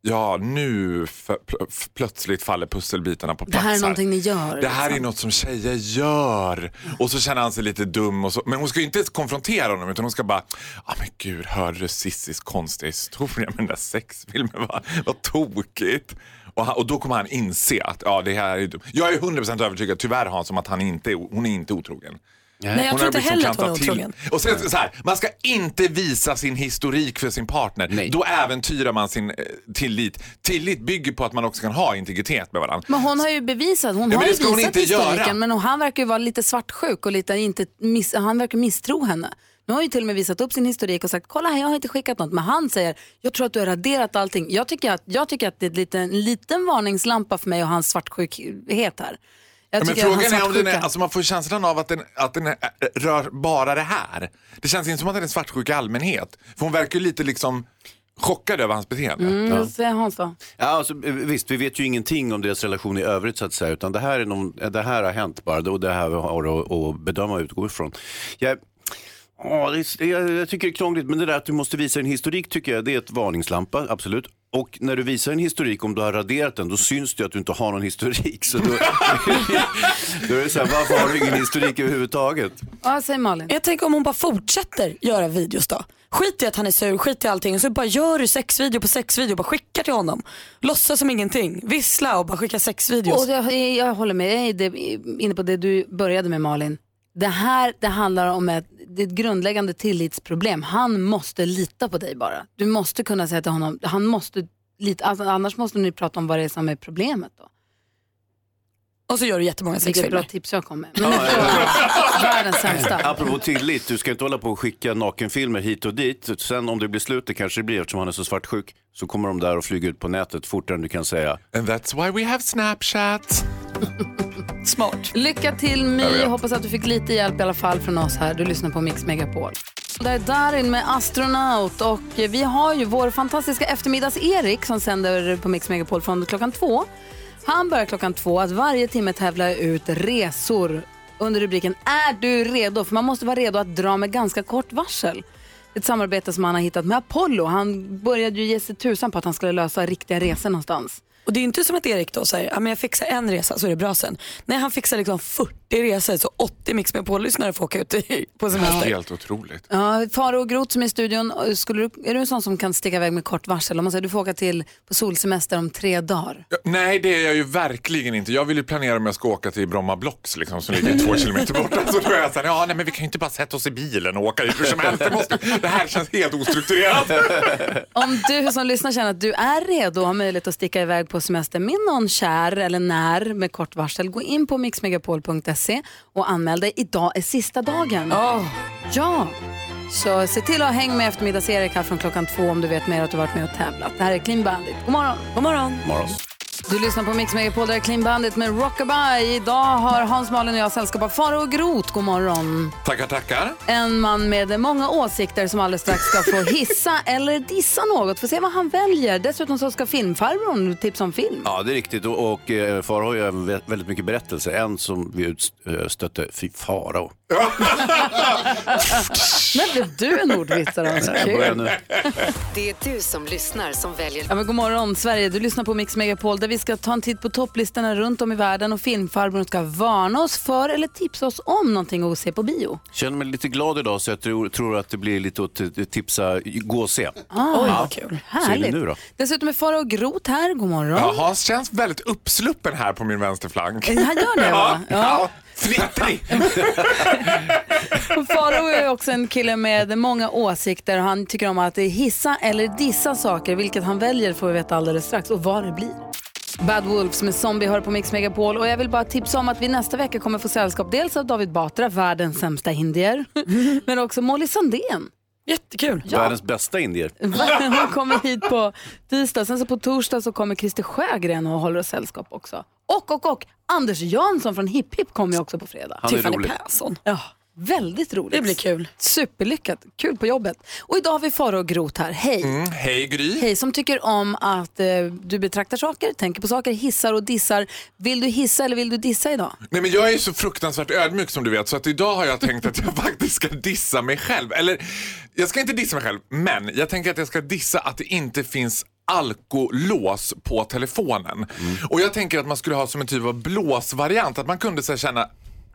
Ja, nu f- pl- plötsligt faller pusselbitarna på plats. Det här är någonting ni gör. Det här liksom. Är något som tjejer gör. Och så känner han sig lite dum och så. Men hon ska ju inte konfrontera honom, utan hon ska bara... Ja, men gud, hörde du Sissis konstiga historia med den där sexfilmen? Vad, vad tokigt. Och, han, och då kommer han inse att ja, det här är dumt. Jag är hundra procent övertygad, tyvärr Hans, om att han inte, hon är inte otrogen. Nej, jag tror inte heller att hon är otrogen. Och sen så här, man ska inte visa sin historik för sin partner. Nej. Då äventyrar man sin eh, tillit. Tillit bygger på att man också kan ha integritet med varandra. Men hon har ju bevisat, hon ja, har ju visat hon inte historiken göra. Men han verkar ju vara lite svartsjuk och lite inte miss, han verkar misstro henne. Nu har ju till och med visat upp sin historik och sagt, kolla här, jag har inte skickat något. Men han säger, jag tror att du har raderat allting. Jag tycker att, jag tycker att det är en liten, liten varningslampa för mig och hans svartsjukhet här. Ja, men frågan är om den är, alltså man får känslan av att den, att den är, rör bara det här. Det känns inte som att den är svartsjuk i allmänhet. För hon verkar ju lite liksom chockad över hans beteende. Mm, ja. Hans då. Ja, alltså, visst, vi vet ju ingenting om deras relation i övrigt så att säga. Utan det här, är någon, det här har hänt bara och det här har att bedöma och utgå ifrån. Jag... Ja, det är, jag, jag tycker det är krångligt, men det där att du måste visa en historik tycker jag, det är ett varningslampa, absolut. Och när du visar en historik, om du har raderat den, då syns det att du inte har någon historik. Så då, då är det så här, varför har du ingen historik överhuvudtaget? Ja, säger Malin. Jag tänker om hon bara fortsätter göra videos då. Skit i att han är sur, skit i allting. Och så bara gör du sexvideo på sexvideo och bara skickar till honom. Låtsas som ingenting. Vissla och bara skicka sexvideos. Och jag, jag håller med dig inne på det du började med, Malin. Det här, det handlar om ett, det är ett grundläggande tillitsproblem. Han måste lita på dig bara. Du måste kunna säga till honom, han måste lita, alltså, annars måste ni prata om vad det är som är problemet då. Och så gör du jättemånga sexfilmer. Det är ett bra tips jag kommer. Men ja, ja. Apropå tydligt, du ska inte hålla på och skicka nakenfilmer hit och dit. Sen om det blir slut, det kanske det blir, eftersom han är så svartsjuk, så kommer de där och flyger ut på nätet fortare än du kan säga. And that's why we have Snapchat. Smart. Lycka till, My. Hoppas att du fick lite hjälp i alla fall från oss här. Du lyssnar på Mix Megapol. Det är Darin med Astronaut. Och vi har ju vår fantastiska eftermiddags-Erik som sänder på Mix Megapol från klockan två. Han börjar klockan två att varje timme tävla ut resor under rubriken Är du redo? För man måste vara redo att dra med ganska kort varsel. Ett samarbete som han har hittat med Apollo. Han började ju ge sig tusan på att han skulle lösa riktiga resor någonstans. Och det är inte som att Erik då säger att jag fixar en resa så är det bra sen. Nej, han fixar liksom fyrtio resor så åttio Mix med Megapol-lyssnare får åka ut på semester. Ja, helt otroligt. Ja, Faro och Groth som är i studion. Skulle du, är du en sån som kan sticka iväg med kort varsel? Om man säger du får åka till på solsemester om tre dagar. Ja, nej, det är jag ju verkligen inte. Jag vill ju planera om jag ska åka till Bromma Blocks liksom, som ligger två kilometer bort. Så tror jag så här, ja nej men vi kan ju inte bara sätta oss i bilen och åka ut hur som helst. Det, måste, det här känns helt ostrukturerat. Om du som lyssnar känner att du är redo och har möjlighet att sticka iväg på semester med någon kär eller när med kort varsel, gå in på mix megapol punkt se och anmäl dig. Idag är sista dagen. Oh. Ja. Så se till att hänga med eftermiddags-Erik här från klockan två om du vet mer att du varit med och tävlat. Det här är Clean Bandit. God morgon. God morgon. God morgon. Du lyssnar på Mix Megapol, där är Clean Bandit med Rockabye. Idag har Hans Malin och jag sällskap av Faro och Groth. God morgon. Tackar, tackar. En man med många åsikter som alldeles strax ska få hissa eller dissa något. Får se vad han väljer. Dessutom så ska filmfarbrorn tipsa om film. Ja, det är riktigt. Och, och Faro har ju väldigt mycket berättelser. En som vi utstötte, fy Faro. Men blev du en ordvitsare? Det är du som lyssnar som väljer. Ja, men god morgon Sverige, du lyssnar på Mix Megapol där vi ska ta en titt på topplistorna runt om i världen och filmfarbrorn ska varna oss för eller tipsa oss om någonting att se på bio. Känner mig lite glad idag så jag tror, tror att det blir lite åt tipsa, gå och se. Ah, oj, vad kul. Härligt. Nu då? Dessutom är Faro och Groth här, god morgon. Ja, Hans känns väldigt uppsluppen här på min vänsterflank. Han gör det va? Ja. Ja. Fnittrig! Faro är också en kille med många åsikter. Han tycker om att hissa eller dissa saker. Vilket han väljer får vi veta alldeles strax. Och vad det blir. Bad Wolves med Zombie hör på Mix Megapol. Och jag vill bara tipsa om att vi nästa vecka kommer få sällskap. Dels av David Batra, världens sämsta indier. Men också Molly Sandén. Jättekul. Ja. Världens bästa indier. Hon kommer hit på tisdag. Sen så på torsdag så kommer Christer Sjögren och håller oss sällskap också. Och, och, och Anders Jansson från Hip Hip kommer ju också på fredag. Han är Tiffany rolig. Persson. Ja, väldigt roligt. Det blir kul. Superlyckat. Kul på jobbet. Och idag har vi Faro och Groth här. Hej. Mm, hej Gry. Hej som tycker om att eh, du betraktar saker, tänker på saker, hissar och dissar. Vill du hissa eller vill du dissa idag? Nej men jag är så fruktansvärt ödmjuk som du vet. Så att idag har jag tänkt att jag faktiskt ska dissa mig själv. Eller, jag ska inte dissa mig själv. Men jag tänker att jag ska dissa att det inte finns alkolås på telefonen. Mm. Och jag tänker att man skulle ha som en typ av blåsvariant. Att man kunde så här känna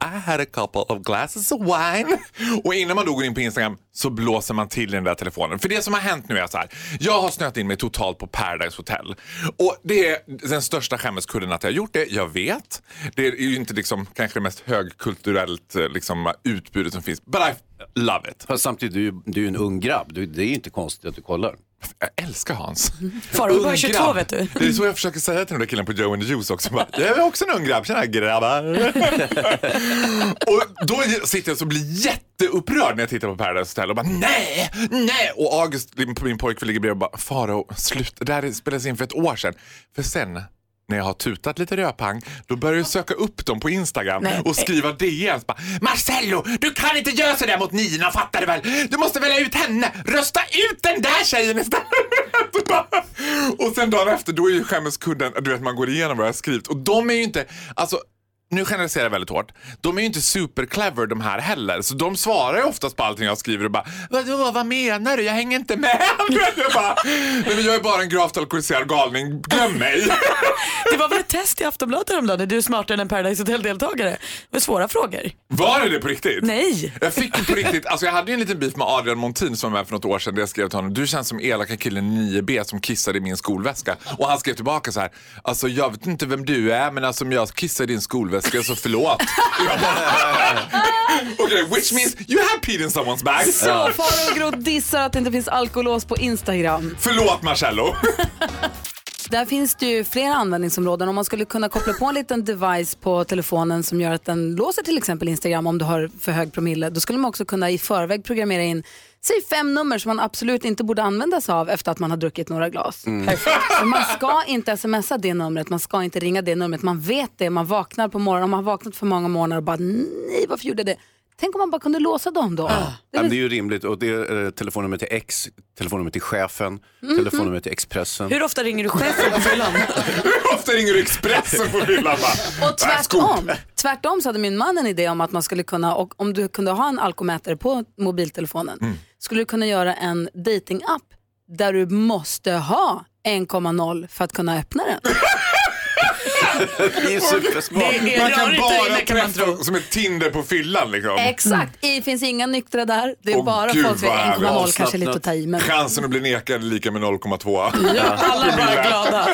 I had a couple of glasses of wine. Och innan man då går in på Instagram så blåser man till den där telefonen. För det som har hänt nu är så här. Jag har snöat in mig totalt på Paradise Hotel. Och det är den största skämmeskudden att jag har gjort det. Jag vet. Det är ju inte liksom kanske det mest högkulturellt liksom, utbudet som finns. But I love it. Fast samtidigt, du, du är ju en ung grabb. Du, det är ju inte konstigt att du kollar. Jag älskar Hans. Faror bara tjugotvå vet du. Det är så jag försöker säga till den där killen på Joe and the Juice också. Bara, jag är också en ung grabb, tjena grabbar. Och då sitter jag så blir jätteupprörd när jag tittar på Paradise Hotel och bara nej, nej. Och August, min pojkvän ligger bredvid och bara Faror, slut. Det här spelades in för ett år sedan. För sen när jag har tutat lite röpang, då börjar jag söka upp dem på Instagram nej, och skriva D M. Bara, Marcello, du kan inte göra så där mot Nina, fattar du väl? Du måste välja ut henne, rösta ut den där tjejen istället. Och sen dagen efter, då är ju skämmeskudden, du vet, man går igenom vad jag har skrivit. Och de är ju inte, alltså, nu generaliserar jag väldigt hårt. De är ju inte super clever de här heller. Så de svarar ju oftast på allting jag skriver och bara vadå, vad menar du? Jag hänger inte med. Jag bara, nej men jag är bara en gravt alkoholiserad galning. Glöm mig. Det var väl ett test i Aftonbladet häromdagen. Är du smartare än en Paradise Hotel-deltagare? Det var svåra frågor. Var det det på riktigt? Nej. Jag fick det på riktigt. Alltså jag hade ju en liten beef med Adrian Montin som var med för något år sedan. Jag skrev till honom. Du känns som elaka killen nio B som kissade i min skolväska. Och han skrev tillbaka så här. Alltså jag vet inte vem du är, men alltså om jag kissar i din skolväska så alltså, förlåt. Okej, okay, which means you have peed in someone's bag. Så Faro och Groth dissar att det inte finns alkolås på Instagram. Förlåt Marcello. Där finns det ju flera användningsområden. Om man skulle kunna koppla på en liten device på telefonen som gör att den låser till exempel Instagram om du har för hög promille, då skulle man också kunna i förväg programmera in säg fem nummer som man absolut inte borde använda sig av efter att man har druckit några glas. Mm. Perfekt. Man ska inte smsa det numret, man ska inte ringa det numret. Man vet det, man vaknar på morgonen, om man har vaknat för många månader och bara nej, varför gjorde det? Tänk om man bara kunde låsa dem då. Ah. Det, är... det är ju rimligt. Och det är eh, telefonnummer till X, telefonnummer till chefen, mm-hmm. telefonnummer till Expressen. Hur ofta ringer du chefen på fyllan? Hur ofta ringer du Expressen på fyllan? Och tvärtom, tvärtom så hade min man en idé om att man skulle kunna, och om du kunde ha en alkomätare på mobiltelefonen, mm. skulle du kunna göra en dating-app där du måste ha en komma noll för att kunna öppna den. Det är supersmart. Det är man kan bara kan man tro. Som ett Tinder på fyllan liksom. Exakt, det finns inga nyktra där. Det är oh, bara folk vid en komma noll kanske lite att ta i men... Chansen att bli nekad lika med noll komma två. Ja, alla är bara glada.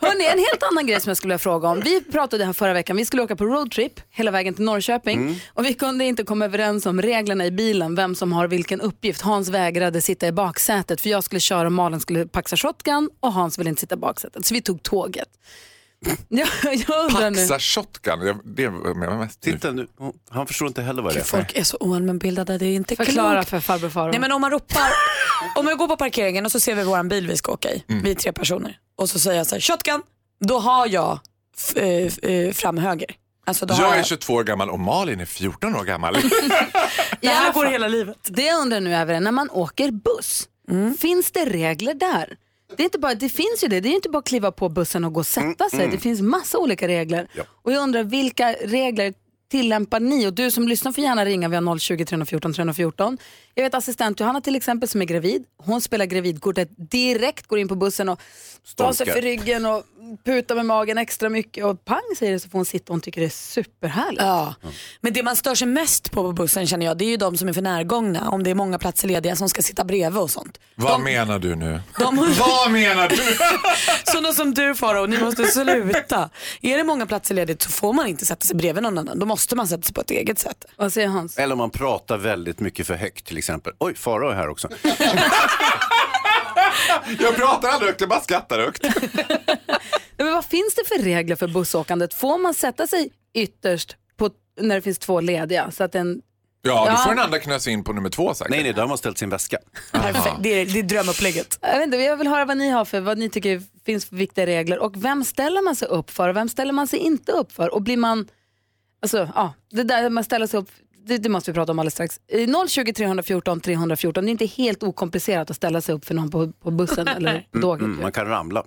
Hörrni, en helt annan grej som jag skulle fråga om. Vi pratade här förra veckan, vi skulle åka på roadtrip hela vägen till Norrköping, mm. och vi kunde inte komma överens om reglerna i bilen, vem som har vilken uppgift. Hans vägrade sitta i baksätet, för jag skulle köra och Malin skulle paxa shotgun, och Hans ville inte sitta i baksätet, så vi tog tåget. Jag, jag Paxa shotgun. Det är mest. Titta nu, han förstår inte heller vad det är. Folk är så oanmänbildade, det är inte klokt. Förklara för farbror Faro. Nej men om man ropar, om vi går på parkeringen och så ser vi våran bil vi ska åka i, mm. vi är tre personer, och så säger jag så här, shotgun, då har jag f- f- fram höger. Alltså jag är jag... tjugotvå år gammal och Malin är fjorton år gammal. Det här går hela livet. Det jag undrar nu är, när man åker buss, mm. finns det regler där? Det är inte bara, det finns ju det, det är inte bara att kliva på bussen och gå och sätta sig, mm. det finns massa olika regler, ja. Och jag undrar, vilka regler tillämpar ni? Och du som lyssnar får gärna ringa via noll tjugo, tre fjorton, tre fjorton. Jag vet assistent Johanna till exempel som är gravid, hon spelar gravidkortet direkt, går in på bussen och står sig för ryggen och putar med magen extra mycket, och pang säger det, så får hon sitta, och hon tycker det är superhärligt, ja. mm. Men det man stör sig mest på på bussen känner jag, det är ju de som är för närgångna, om det är många platser lediga som ska sitta bredvid och sånt. Vad de... menar du nu? De... Vad menar du? Sådana som du Faro, ni måste sluta. Är det många platser ledigt så får man inte sätta sig bredvid någon annan, då måste man sätta sig på ett eget sätt. Vad säger Hans? Eller om man pratar väldigt mycket för högt till exempel. Oj, Faro är här också. Jag pratar aldrig högt, jag bara skrattar högt. Men vad finns det för regler för bussåkandet? Får man sätta sig ytterst på, när det finns två lediga? Så att en... Ja, ja, du får en andra knösa in på nummer två säkert. Nej, nej, då har man ställt sin väska. Perfekt, det är, det är drömupplägget. Jag vet inte, jag vill höra vad ni har för, vad ni tycker finns för viktiga regler. Och vem ställer man sig upp för och vem ställer man sig inte upp för? Och blir man, alltså, ja, det där man ställer sig upp, det, det måste vi prata om alldeles strax. noll tjugo, tre fjorton, tre fjorton, det är inte helt okomplicerat att ställa sig upp för någon på, på bussen eller tåget. Mm, mm, man kan ramla.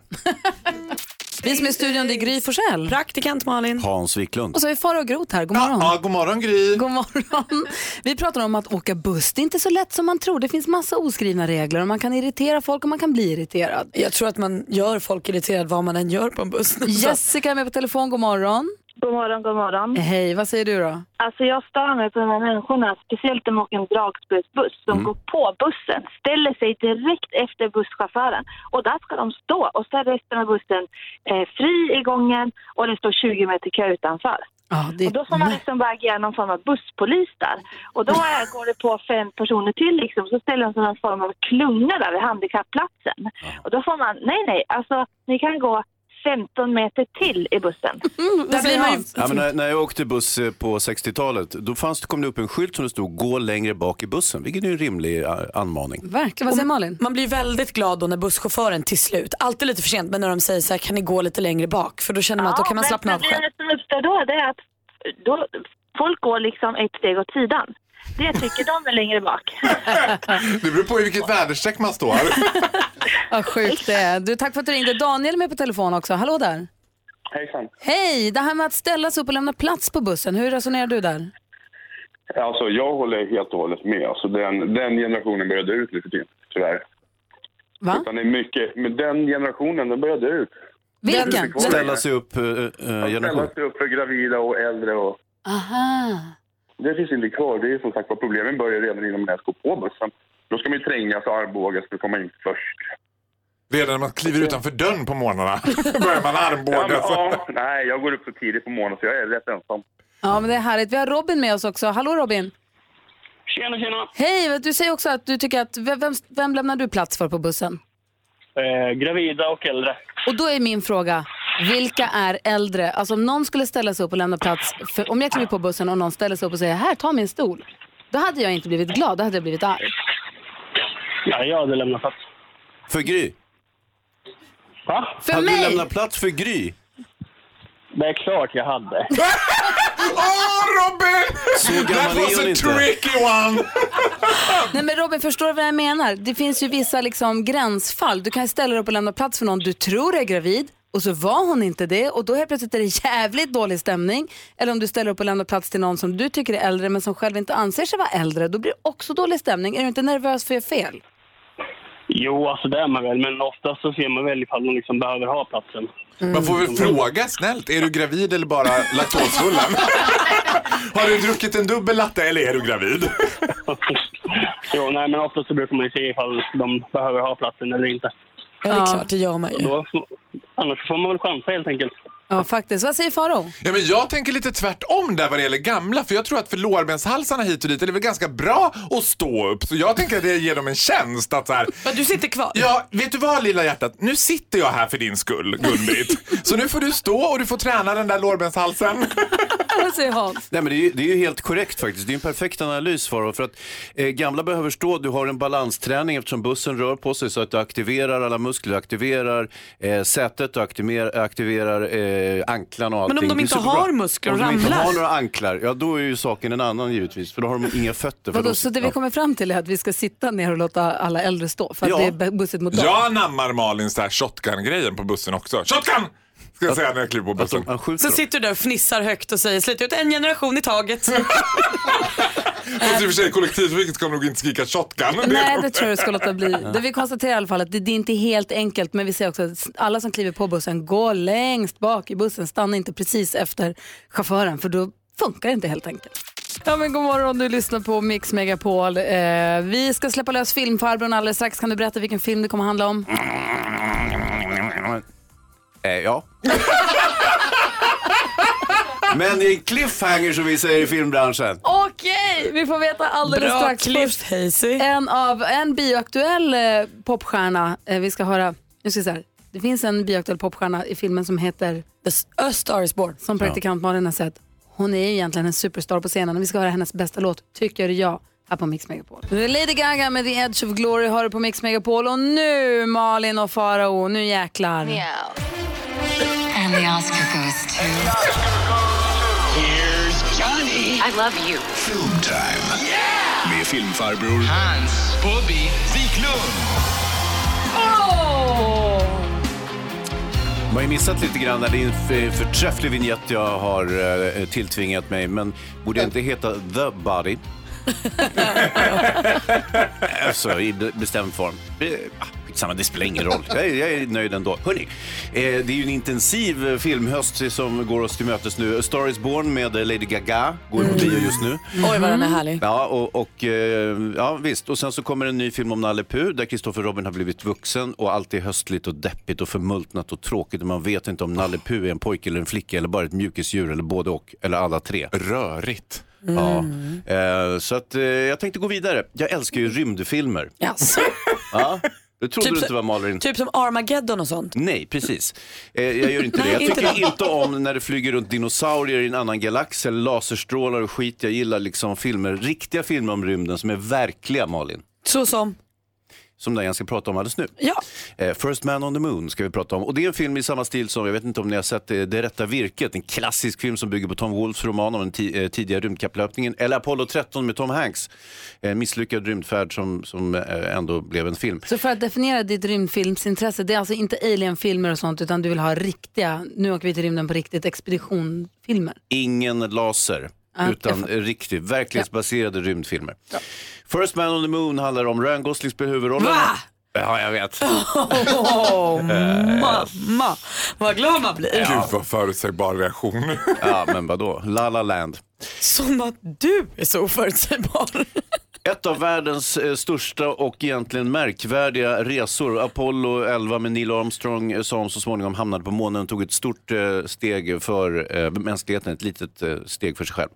Vi som är i studion, det är Gry Forssell, praktikant Malin, Hans Wiklund. Och så är Faro och Groth här, god morgon. Ja, ja, god morgon Gry. God morgon. Vi pratar om att åka buss, det är inte så lätt som man tror. Det finns massa oskrivna regler och man kan irritera folk och man kan bli irriterad. Jag tror att man gör folk irriterad vad man än gör på en buss. Jessica är med på telefon, god morgon. God morgon, god morgon. Hej, vad säger du då? Alltså jag stör mig på de här människorna, speciellt de åker en dragspelsbuss som mm. går på bussen, ställer sig direkt efter busschauffören. Och där ska de stå, och så är resten av bussen eh, fri i gången och det står tjugo meter kö utanför. Ah, det... Och då får man liksom bara agera någon form av busspolis där. Och då är, går det på fem personer till liksom, så ställer de sig någon form av klunga där vid handikappplatsen. Ah. Och då får man, nej nej, alltså ni kan gå femton meter till i bussen. Mm, där blir man ju... ja, men när, när jag åkte buss på sextiotalet, då fanns det, kom det upp en skylt som det stod gå längre bak i bussen, vilket är en rimlig anmaning. Verkligen, vad säger Malin? Man blir väldigt glad då när busschauffören till slut, alltid lite för sent, men när de säger så här, kan ni gå lite längre bak? För då känner man ja, att då kan man slappna av själv. Ja, men det som uppstår då, det är att då, folk går liksom ett steg åt sidan. Det tycker de är längre bak. Det beror på i vilket väderstreck man står. Vad sjukt det är. Du, tack för att du ringde. Daniel är med på telefon också. Hallå där. Hejsan. Hej, det här med att ställa sig upp och lämna plats på bussen. Hur resonerar du där? Alltså, jag håller helt och hållet med. Alltså, den, den generationen började ut lite till, tyvärr. Va? Utan det är mycket, men den generationen, den började ut. Vilken? Ställa sig upp. Uh, uh, ställa sig upp för gravida och äldre. Och... Aha. Det finns inte kvar. Det är som sagt vad problemen börjar redan innan man går på bussen. Då ska man ju tränga så armbågar ska komma in först. Redan när man kliver utanför dörren på morgnarna börjar man armbåga. Ja, ja, nej, jag går upp så tidigt på morgonen så jag är rätt ensam. Ja, men det är härligt. Vi har Robin med oss också. Hallå Robin. Tjena, tjena. Hej, du säger också att du tycker att vem, vem lämnar du plats för på bussen? eh, gravida och äldre. Och då är min fråga, vilka är äldre? Alltså om någon skulle ställa sig upp och lämna plats för, om jag kliver på bussen och någon ställer sig upp och säger här, ta min stol, då hade jag inte blivit glad, då hade jag blivit arg. Ja, jag hade lämnat plats. För Gry? Va? För hade mig? Hade du lämnat plats för Gry? Det är klart jag hade. Åh, oh, Robin! That was a tricky one! Nej, men Robin, förstår du vad jag menar? Det finns ju vissa liksom gränsfall. Du kan ställa dig upp och lämna plats för någon du tror är gravid, och så var hon inte det, och då helt plötsligt är det jävligt dålig stämning. Eller om du ställer upp och lämnar plats till någon som du tycker är äldre men som själv inte anser sig vara äldre, då blir det också dålig stämning. Är du inte nervös för att göra fel? Jo, alltså det är man väl, men oftast så ser man väl ifall man liksom behöver ha platsen. Mm. Man får väl fråga snällt, är du gravid eller bara laktosfullen? Har du druckit en dubbel latte eller är du gravid? Jo, nej, men oftast så brukar man ju se ifall de behöver ha platsen eller inte. Ja, det är klart, det gör man ju. Då, annars får man väl chansa helt enkelt. Ja, faktiskt. Vad säger Faro? Ja, men jag tänker lite tvärtom där vad det gäller gamla. För jag tror att för lårbenshalsarna hit och dit är det väl ganska bra att stå upp. Så jag tänker att det ger dem en tjänst att så här... Men du sitter kvar. Ja, vet du vad, lilla hjärtat? Nu sitter jag här för din skull, Gunbrit. Så nu får du stå och du får träna den där lårbenshalsen. Vad säger Hans? Nej, men det är, ju, det är ju helt korrekt faktiskt. Det är en perfekt analys, Faro. För att eh, gamla behöver stå. Du har en balansträning eftersom bussen rör på sig så att du aktiverar alla muskler. Du aktiverar eh, sätet, du aktiverar... aktiverar eh, anklarna och allting. Men om de inte har muskler och ramlar? Om de inte har några anklar, ja då är ju saken en annan givetvis. För då har de inga fötter. Vadå, de... Så det vi kommer fram till är att vi ska sitta ner och låta alla äldre stå? För ja. Att det är busset mot dem. Jag nammar Malins där shotgun-grejen på bussen också. Shotgun! Ska jag säga när jag kliver på bussen. Så sitter du där och fnissar högt och säger slut ut en generation i taget. Och i och för sig kollektivtrafiken kommer nog inte skrika shotgun. Nej, det tror jag ska låta bli. Det vi konstaterar i alla fall att det, det är inte helt enkelt. Men vi ser också att alla som kliver på bussen går längst bak i bussen. Stanna inte precis efter chauffören, för då funkar det inte helt enkelt. Ja, men god morgon, du lyssnar på Mix Megapol. eh, Vi ska släppa lös filmfarbrorn alldeles strax. Kan du berätta vilken film det kommer handla om? Eh, ja. Men det är en cliffhanger som vi säger i filmbranschen. Okej, okay, vi får veta alldeles bra strax. Cliffhazy. En av en bioaktuell eh, popstjärna. Eh, vi ska höra. Nu ska vi se här. Det finns en bioaktuell popstjärna i filmen som heter A Star Is Born, som praktikant Malin har sett. Hon är ju egentligen en superstar på scenen, och vi ska höra hennes bästa låt, tycker jag, här på Mix Megapol. Lady Gaga med The Edge of Glory har du på Mix Megapol. Och nu Malin och Farao, nu jäklar. Yeah. And the Oscar goes to... Here's Johnny! I love you. Film time. Yeah! Med filmfarbror Hans Bobby Wiklund. Oh! Man har missat lite grann när det är en förträfflig vignett jag har tilltvingat mig. Men borde jag inte heta The Body? Alltså, i bestämd form. Samma, det spelar ingen roll. Jag är, jag är nöjd ändå. Hörrni, eh, det är ju en intensiv filmhöst som går oss till mötes nu. A Star Is Born med Lady Gaga går på bio just nu. Mm. Oj, vad den är härlig. Ja, och, och, eh, ja, visst. Och sen så kommer en ny film om Nalle Puh där Kristoffer Robin har blivit vuxen, och allt är höstligt och deppigt och förmultnat och tråkigt, och man vet inte om Nalle Puh är en pojke eller en flicka eller bara ett mjukisdjur eller både och, eller alla tre. Rörigt. Mm. Ja, eh, så att eh, jag tänkte gå vidare. Jag älskar ju rymdfilmer. Yes. Ja. Det trodde typ du inte var Malin. Typ som Armageddon och sånt. Nej, precis. Eh, jag gör inte det. Jag tycker inte om när det flyger runt dinosaurier i en annan galax eller laserstrålar och skit. Jag gillar liksom filmer, riktiga filmer om rymden som är verkliga, Malin. Så som? Som den jag ska prata om alldeles nu. Ja. Eh, First Man on the Moon ska vi prata om. Och det är en film i samma stil som, jag vet inte om ni har sett det, Det rätta virket. En klassisk film som bygger på Tom Wolfes roman om den t- eh, tidiga rymdkapplöpningen. Eller Apollo tretton med Tom Hanks. Eh, misslyckad rymdfärd som, som eh, ändå blev en film. Så för att definiera ditt rymdfilmsintresse, det är alltså inte alienfilmer och sånt, utan du vill ha riktiga, nu åker vi till rymden på riktigt, expeditionfilmer. Ingen laser. Ah, utan riktigt, verklighetsbaserade ja. rymdfilmer. Ja. First Man on the Moon handlar om Ryan Gosling spelar huvudrollen. Va? Ja, jag vet. Oh, mamma, vad glad man blir. Ja. Gud, vad förutsägbar reaktion. Ja, men vadå? La La Land. Som att du är så förutsägbar. Ett av världens eh, största och egentligen märkvärdiga resor. Apollo elva med Neil Armstrong som så småningom hamnade på månen och tog ett stort eh, steg för eh, mänskligheten, ett litet eh, steg för sig själv.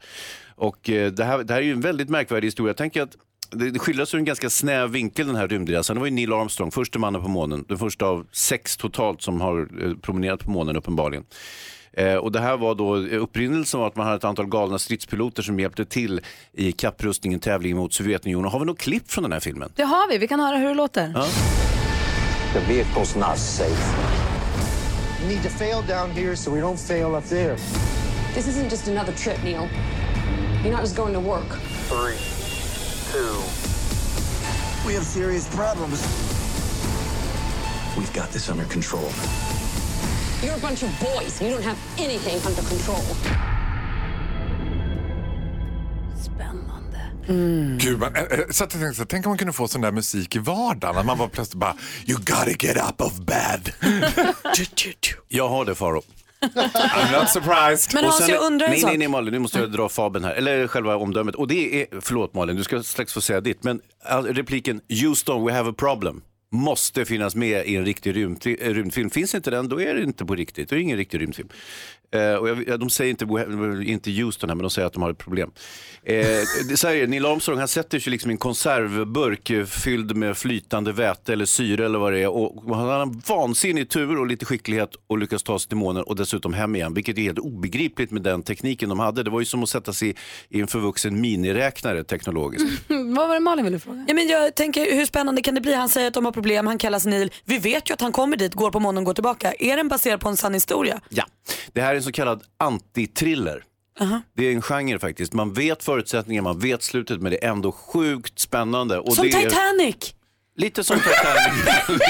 Och eh, det, här, det här är ju en väldigt märkvärdig historia. Jag tänker att det skildras ur en ganska snäv vinkel, den här rymdresan. Det var ju Neil Armstrong, första mannen på månen. Den första av sex totalt som har promenerat på månen uppenbarligen. Eh, och det här var då upprinnelsen var att man hade ett antal galna stridspiloter som hjälpte till i kapprustningen, tävling mot Sovjetunionen. Har vi något klipp från den här filmen? Det har vi, vi kan höra hur det låter. Ja. The vehicle's not safe. We need to fail down here so we don't fail up there. This isn't just another trip, Neil. You're not just going to work. Three, two. We have serious problems. We've got this under control. You're a bunch of boys. You don't have anything under control. Spännande. Mm. Gud, man, äh, så att jag tänkte, tänk om man kunde få sån där musik i vardagen när man var plötsligt bara you gotta get up of bed. Jag har det, Faro. I'm not surprised. Men Hans, jag undrar en sak. Nej, nej, Malin, nu måste jag dra faben här. Eller själva omdömet. Och det är, förlåt Malin, du ska strax få säga ditt. Men repliken, Houston, we have a problem, måste finnas med i en riktig rymd, rymdfilm. Finns inte den, då är det inte på riktigt. Det är ingen riktig rymdfilm. Eh, och jag, de säger inte, inte Houston här, men de säger att de har ett problem. Eh, så här är det, Neil Armstrong, han sätter sig liksom i en konservburk fylld med flytande väte eller syre eller vad det är. Och han har en vansinnig tur och lite skicklighet och lyckas ta sig till månen och dessutom hem igen. Vilket är helt obegripligt med den tekniken de hade. Det var ju som att sätta sig i en förvuxen miniräknare teknologiskt. Vad var det Malin ville fråga? Ja, men jag tänker, hur spännande kan det bli? Han säger att de har problem, han kallas Neil. Vi vet ju att han kommer dit, går på månen och går tillbaka. Är den baserad på en sann historia? Ja, det här är en så kallad antitriller. Uh-huh. Det är en genre faktiskt. Man vet förutsättningar, man vet slutet, men det är ändå sjukt spännande. Och som det Titanic! Är lite som Titanic.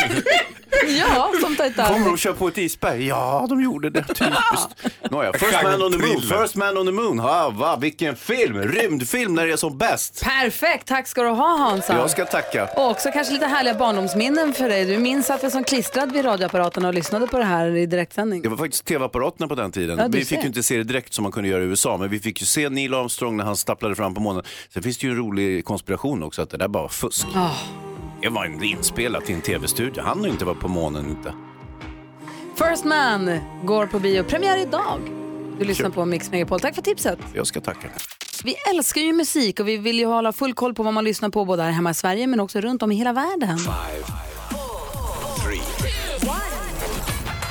Ja, som Titanic. Kommer de köra på ett isberg? Ja, de gjorde det. Typiskt. Nåja, First Man on the Moon. First Man on the Moon. Ha, va, vilken film. Rymdfilm när det är som bäst. Perfekt. Tack ska du ha, Hansa. Jag ska tacka. Och också kanske lite härliga barndomsminnen för dig. Du minns att vi som klistrad vid radioapparaterna och lyssnade på det här i direktsändning. Det var faktiskt tv-apparaterna på den tiden. Ja, vi fick ju inte se det direkt som man kunde göra i U S A. Men vi fick ju se Neil Armstrong när han stapplade fram på månen. Sen finns det ju en rolig konspiration också att det där bara var fusk. Oh. Det var inte inspelat i en tv-studio. Han har ju inte varit på månen inte. First Man går på bio. Premiär idag. Du lyssnar på Mix Megapol. Tack för tipset. Jag ska tacka. Vi älskar ju musik och vi vill ju hålla full koll på vad man lyssnar på både här hemma i Sverige men också runt om i hela världen. Five, four, three, two, one.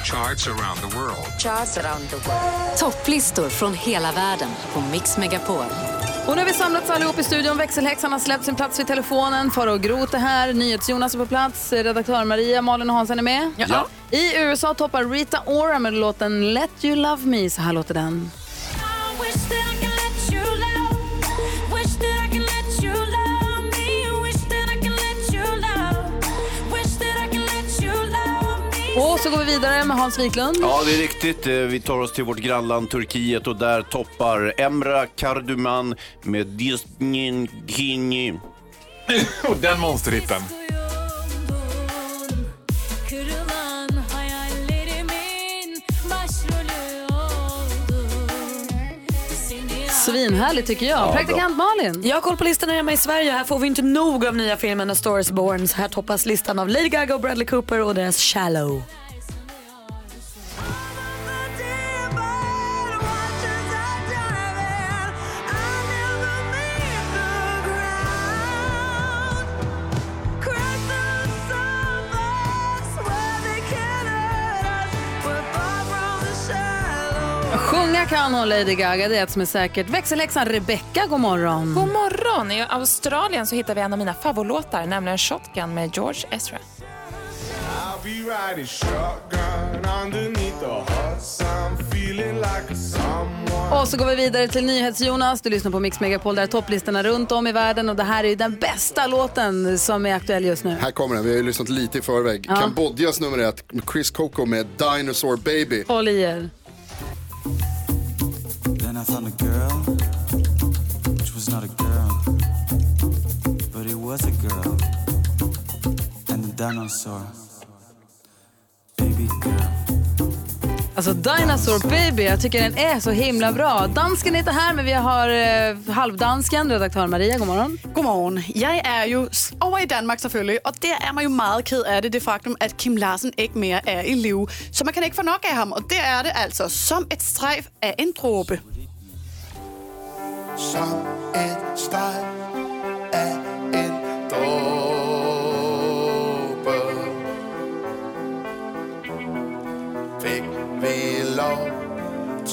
Charts around the world. Charts around the world. Topplistor från hela världen på Mix Megapol. Och nu har vi samlats allihop i studion. Växelhäxan har släppt sin plats vid telefonen. Faro och Grote här. NyhetsJonas är på plats. Redaktör Maria, Malin och Hansen är med. Ja. I U S A toppar Rita Ora med låten Let You Love Me. Så här låter den. Och så går vi vidare med Hans Wiklund. Ja, det är riktigt. Vi tar oss till vårt grannland Turkiet och där toppar Emre Karduman med Disney Kini. Och den monsterhitten. Svinhärligt tycker jag. Ja, praktikant bra. Malin. Jag har koll på listan här hemma i Sverige. Här får vi inte nog av nya filmen A Star Is Born. Här toppas listan av Lady Gaga och Bradley Cooper och deras Shallow. Sjunga kan hon, Lady Gaga, det är ett som är säkert. Växelhäxan Rebecca, god morgon. God morgon. I Australien så hittar vi en av mina favoritlåtar, nämligen Shotgun med George Ezra. I'll be riding shotgun underneath the hot sun, feeling like someone. Och så går vi vidare till NyhetsJonas. Du lyssnar på Mix Megapol, där topplistorna runt om i världen. Och det här är ju den bästa låten som är aktuell just nu. Här kommer den, vi har ju lyssnat lite i förväg. Ja. Kambodjas nummer ett, Chris Coco med Dinosaur Baby. Håll i er. Then I found a girl, which was not a girl, but it was a girl, and the dinosaur, baby girl. Alltså Dinosaur Baby, jag tycker den är så himla bra. Dansken är inte här, men vi har eh, halvdansken, redaktör Maria, god morgon. God morgon. Jag är ju över i Danmark selvfølgelig, och där är man ju meget ked af det, det faktum att Kim Larsen inte mer är i liv. Så man kan inte få nog av honom, och det är det alltså som ett strejf av en droppe. Som ett strejf av en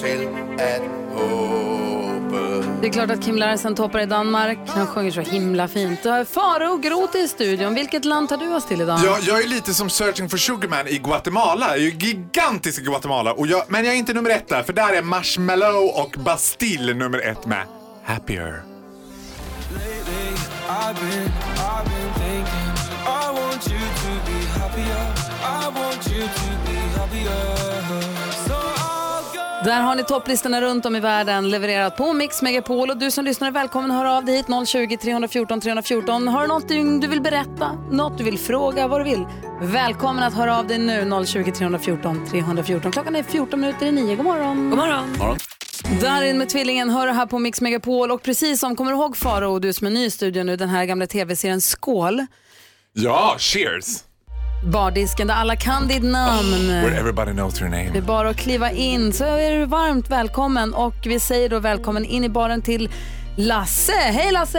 till att hoppas. Det är klart att Kim Larsen toppar i Danmark. Han sjunger så himla fint. Faro och Grot i studion. Vilket land tar du oss till idag? Jag, jag är lite som Searching for Sugarman i Guatemala. Jag är gigantisk i Guatemala. Och jag, men jag är inte nummer ett där. För där är Marshmallow och Bastille nummer ett med Happier. I've been, I've been thinking I want you to be happier. I want you to be happier. So I'll go. Där har ni topplistorna runt om i världen levererat på Mix Megapol. Och du som lyssnar är välkommen att höra av dig hit noll tjugo, tre fjorton, tre fjorton. Har du någonting du vill berätta? Något du vill fråga? Vad du vill? Välkommen att höra av dig nu noll tjugo, tre fjorton, tre fjorton. Klockan är fjorton minuter i nio. God morgon. God morgon, God morgon. Darin med tvillingen hör här på Mix Megapol. Och precis som kommer ihåg Faro och du som är ny i studion nu, den här gamla tv-serien Skål. Ja, cheers. Bardisken där alla kan ditt namn. Oh, where everybody knows your name. Det är bara att kliva in så är du varmt välkommen. Och vi säger då välkommen in i baren till Lasse. Hej Lasse!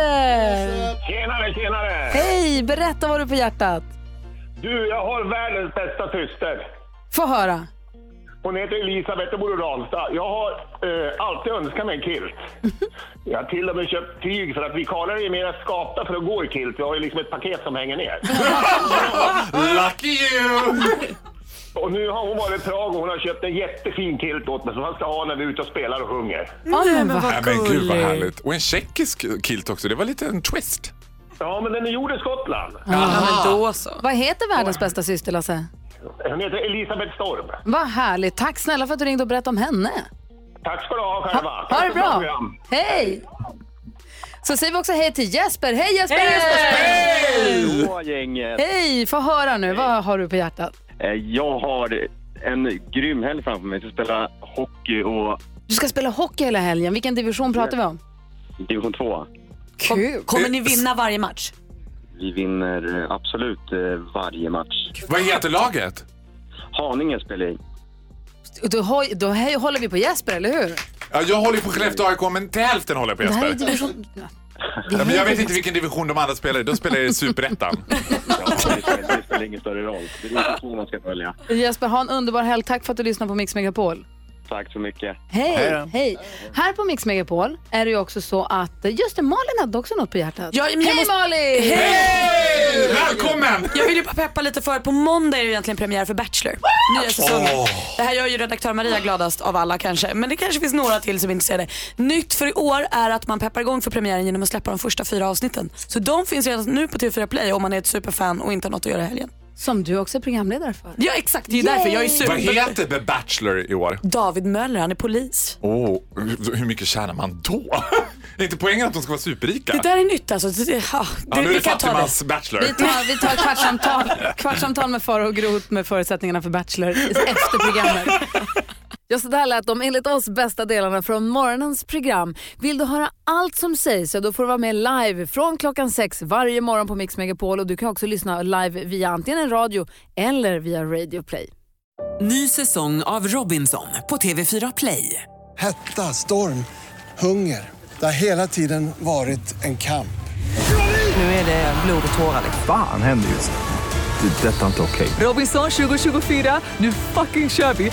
Tjenare, tjenare! Hej, berätta vad du på hjärtat. Du, jag har världens bästa syster. Få höra. Hon heter Elisabeth och bor i Ranstad. Jag har eh, alltid önskat mig en kilt. Jag har till och med köpt tyg för att vi kallar det ju mera skapta för att gå i kilt. Vi har ju liksom ett paket som hänger ner. Lucky you! Och nu har hon varit i Prag och hon har köpt en jättefin kilt åt mig som han ska ha när vi är ute och spelar och sjunger. Ja, men vad ja, men gud vad härligt. Och en tjeckisk kilt också, det var lite en twist. Ja, men den är gjord i Skottland. Ja, men då så. Vad heter världens bästa syster, Lasse? Hon heter Elisabeth Storm. Vad härligt. Tack snälla för att du ringde och berättade om henne. Tack ska du ha själva. Ha, ha det bra. Hej. Så säger vi också hej till Jesper. Hej Jesper! Hej! Hej! Hej, få höra nu. Hey. Vad har du på hjärtat? Jag har en grym helg framför mig. Jag ska spela hockey och... Du ska spela hockey hela helgen. Vilken division pratar vi om? Division två. Kul. Kommer ni vinna varje match? Vi vinner absolut varje match. Vad heter laget? Haninge spelar i. Då, då håller vi på Jesper, eller hur? Ja, jag håller på Skellefteå A I K, men till hälften håller jag på Jesper. Division... Ja, men jag vet inte vilken division de andra spelar i. De spelar i Superettan. Ja, det spelar, det spelar ingen större roll. Det är inte så man ska följa. Jesper, ha en underbar helg. Tack för att du lyssnade på Mix Megapol. Tack så mycket. Hej, hej, hej. Här på Mix Megapol är det ju också så att just det, Malin hade också något på hjärtat. Ja, hej måste... Malin! Hej! Hey! Välkommen! Jag vill ju bara peppa lite för på måndag är det egentligen premiär för Bachelor. Nya säsongen. Oh. Det här gör ju redaktör Maria gladast av alla kanske. Men det kanske finns några till som inte ser det. Nytt för i år är att man peppar igång för premiären genom att släppa de första fyra avsnitten. Så de finns redan nu på T V fyra Play om man är ett superfan och inte har något att göra i helgen. Som du också är programledare för. Ja, exakt. Det är ju därför jag är super. Vad heter The Bachelor i år? David Möller, han är polis. Åh, oh, hur mycket tjänar man då? Det är inte poängen att de ska vara superrika. Det där är nytt alltså. Det, ja, ja, det, nu är det Fattimas Bachelor. Vi tar, vi tar kvartsamtal, kvartsamtal med Faro och Grot med förutsättningarna för Bachelor efter programmet. Ja, så där lät de enligt oss bästa delarna från morgonens program. Vill du höra allt som sägs så då får du vara med live från klockan sex varje morgon på Mix Megapol. Och du kan också lyssna live via antingen en radio eller via Radio Play. Ny säsong av Robinson på T V fyra Play. Hetta, storm, hunger. Det har hela tiden varit en kamp. Nu är det blod och tårar. Fan händer just det. Det är detta inte okej. Robinson tjugo tjugofyra, nu fucking kör vi.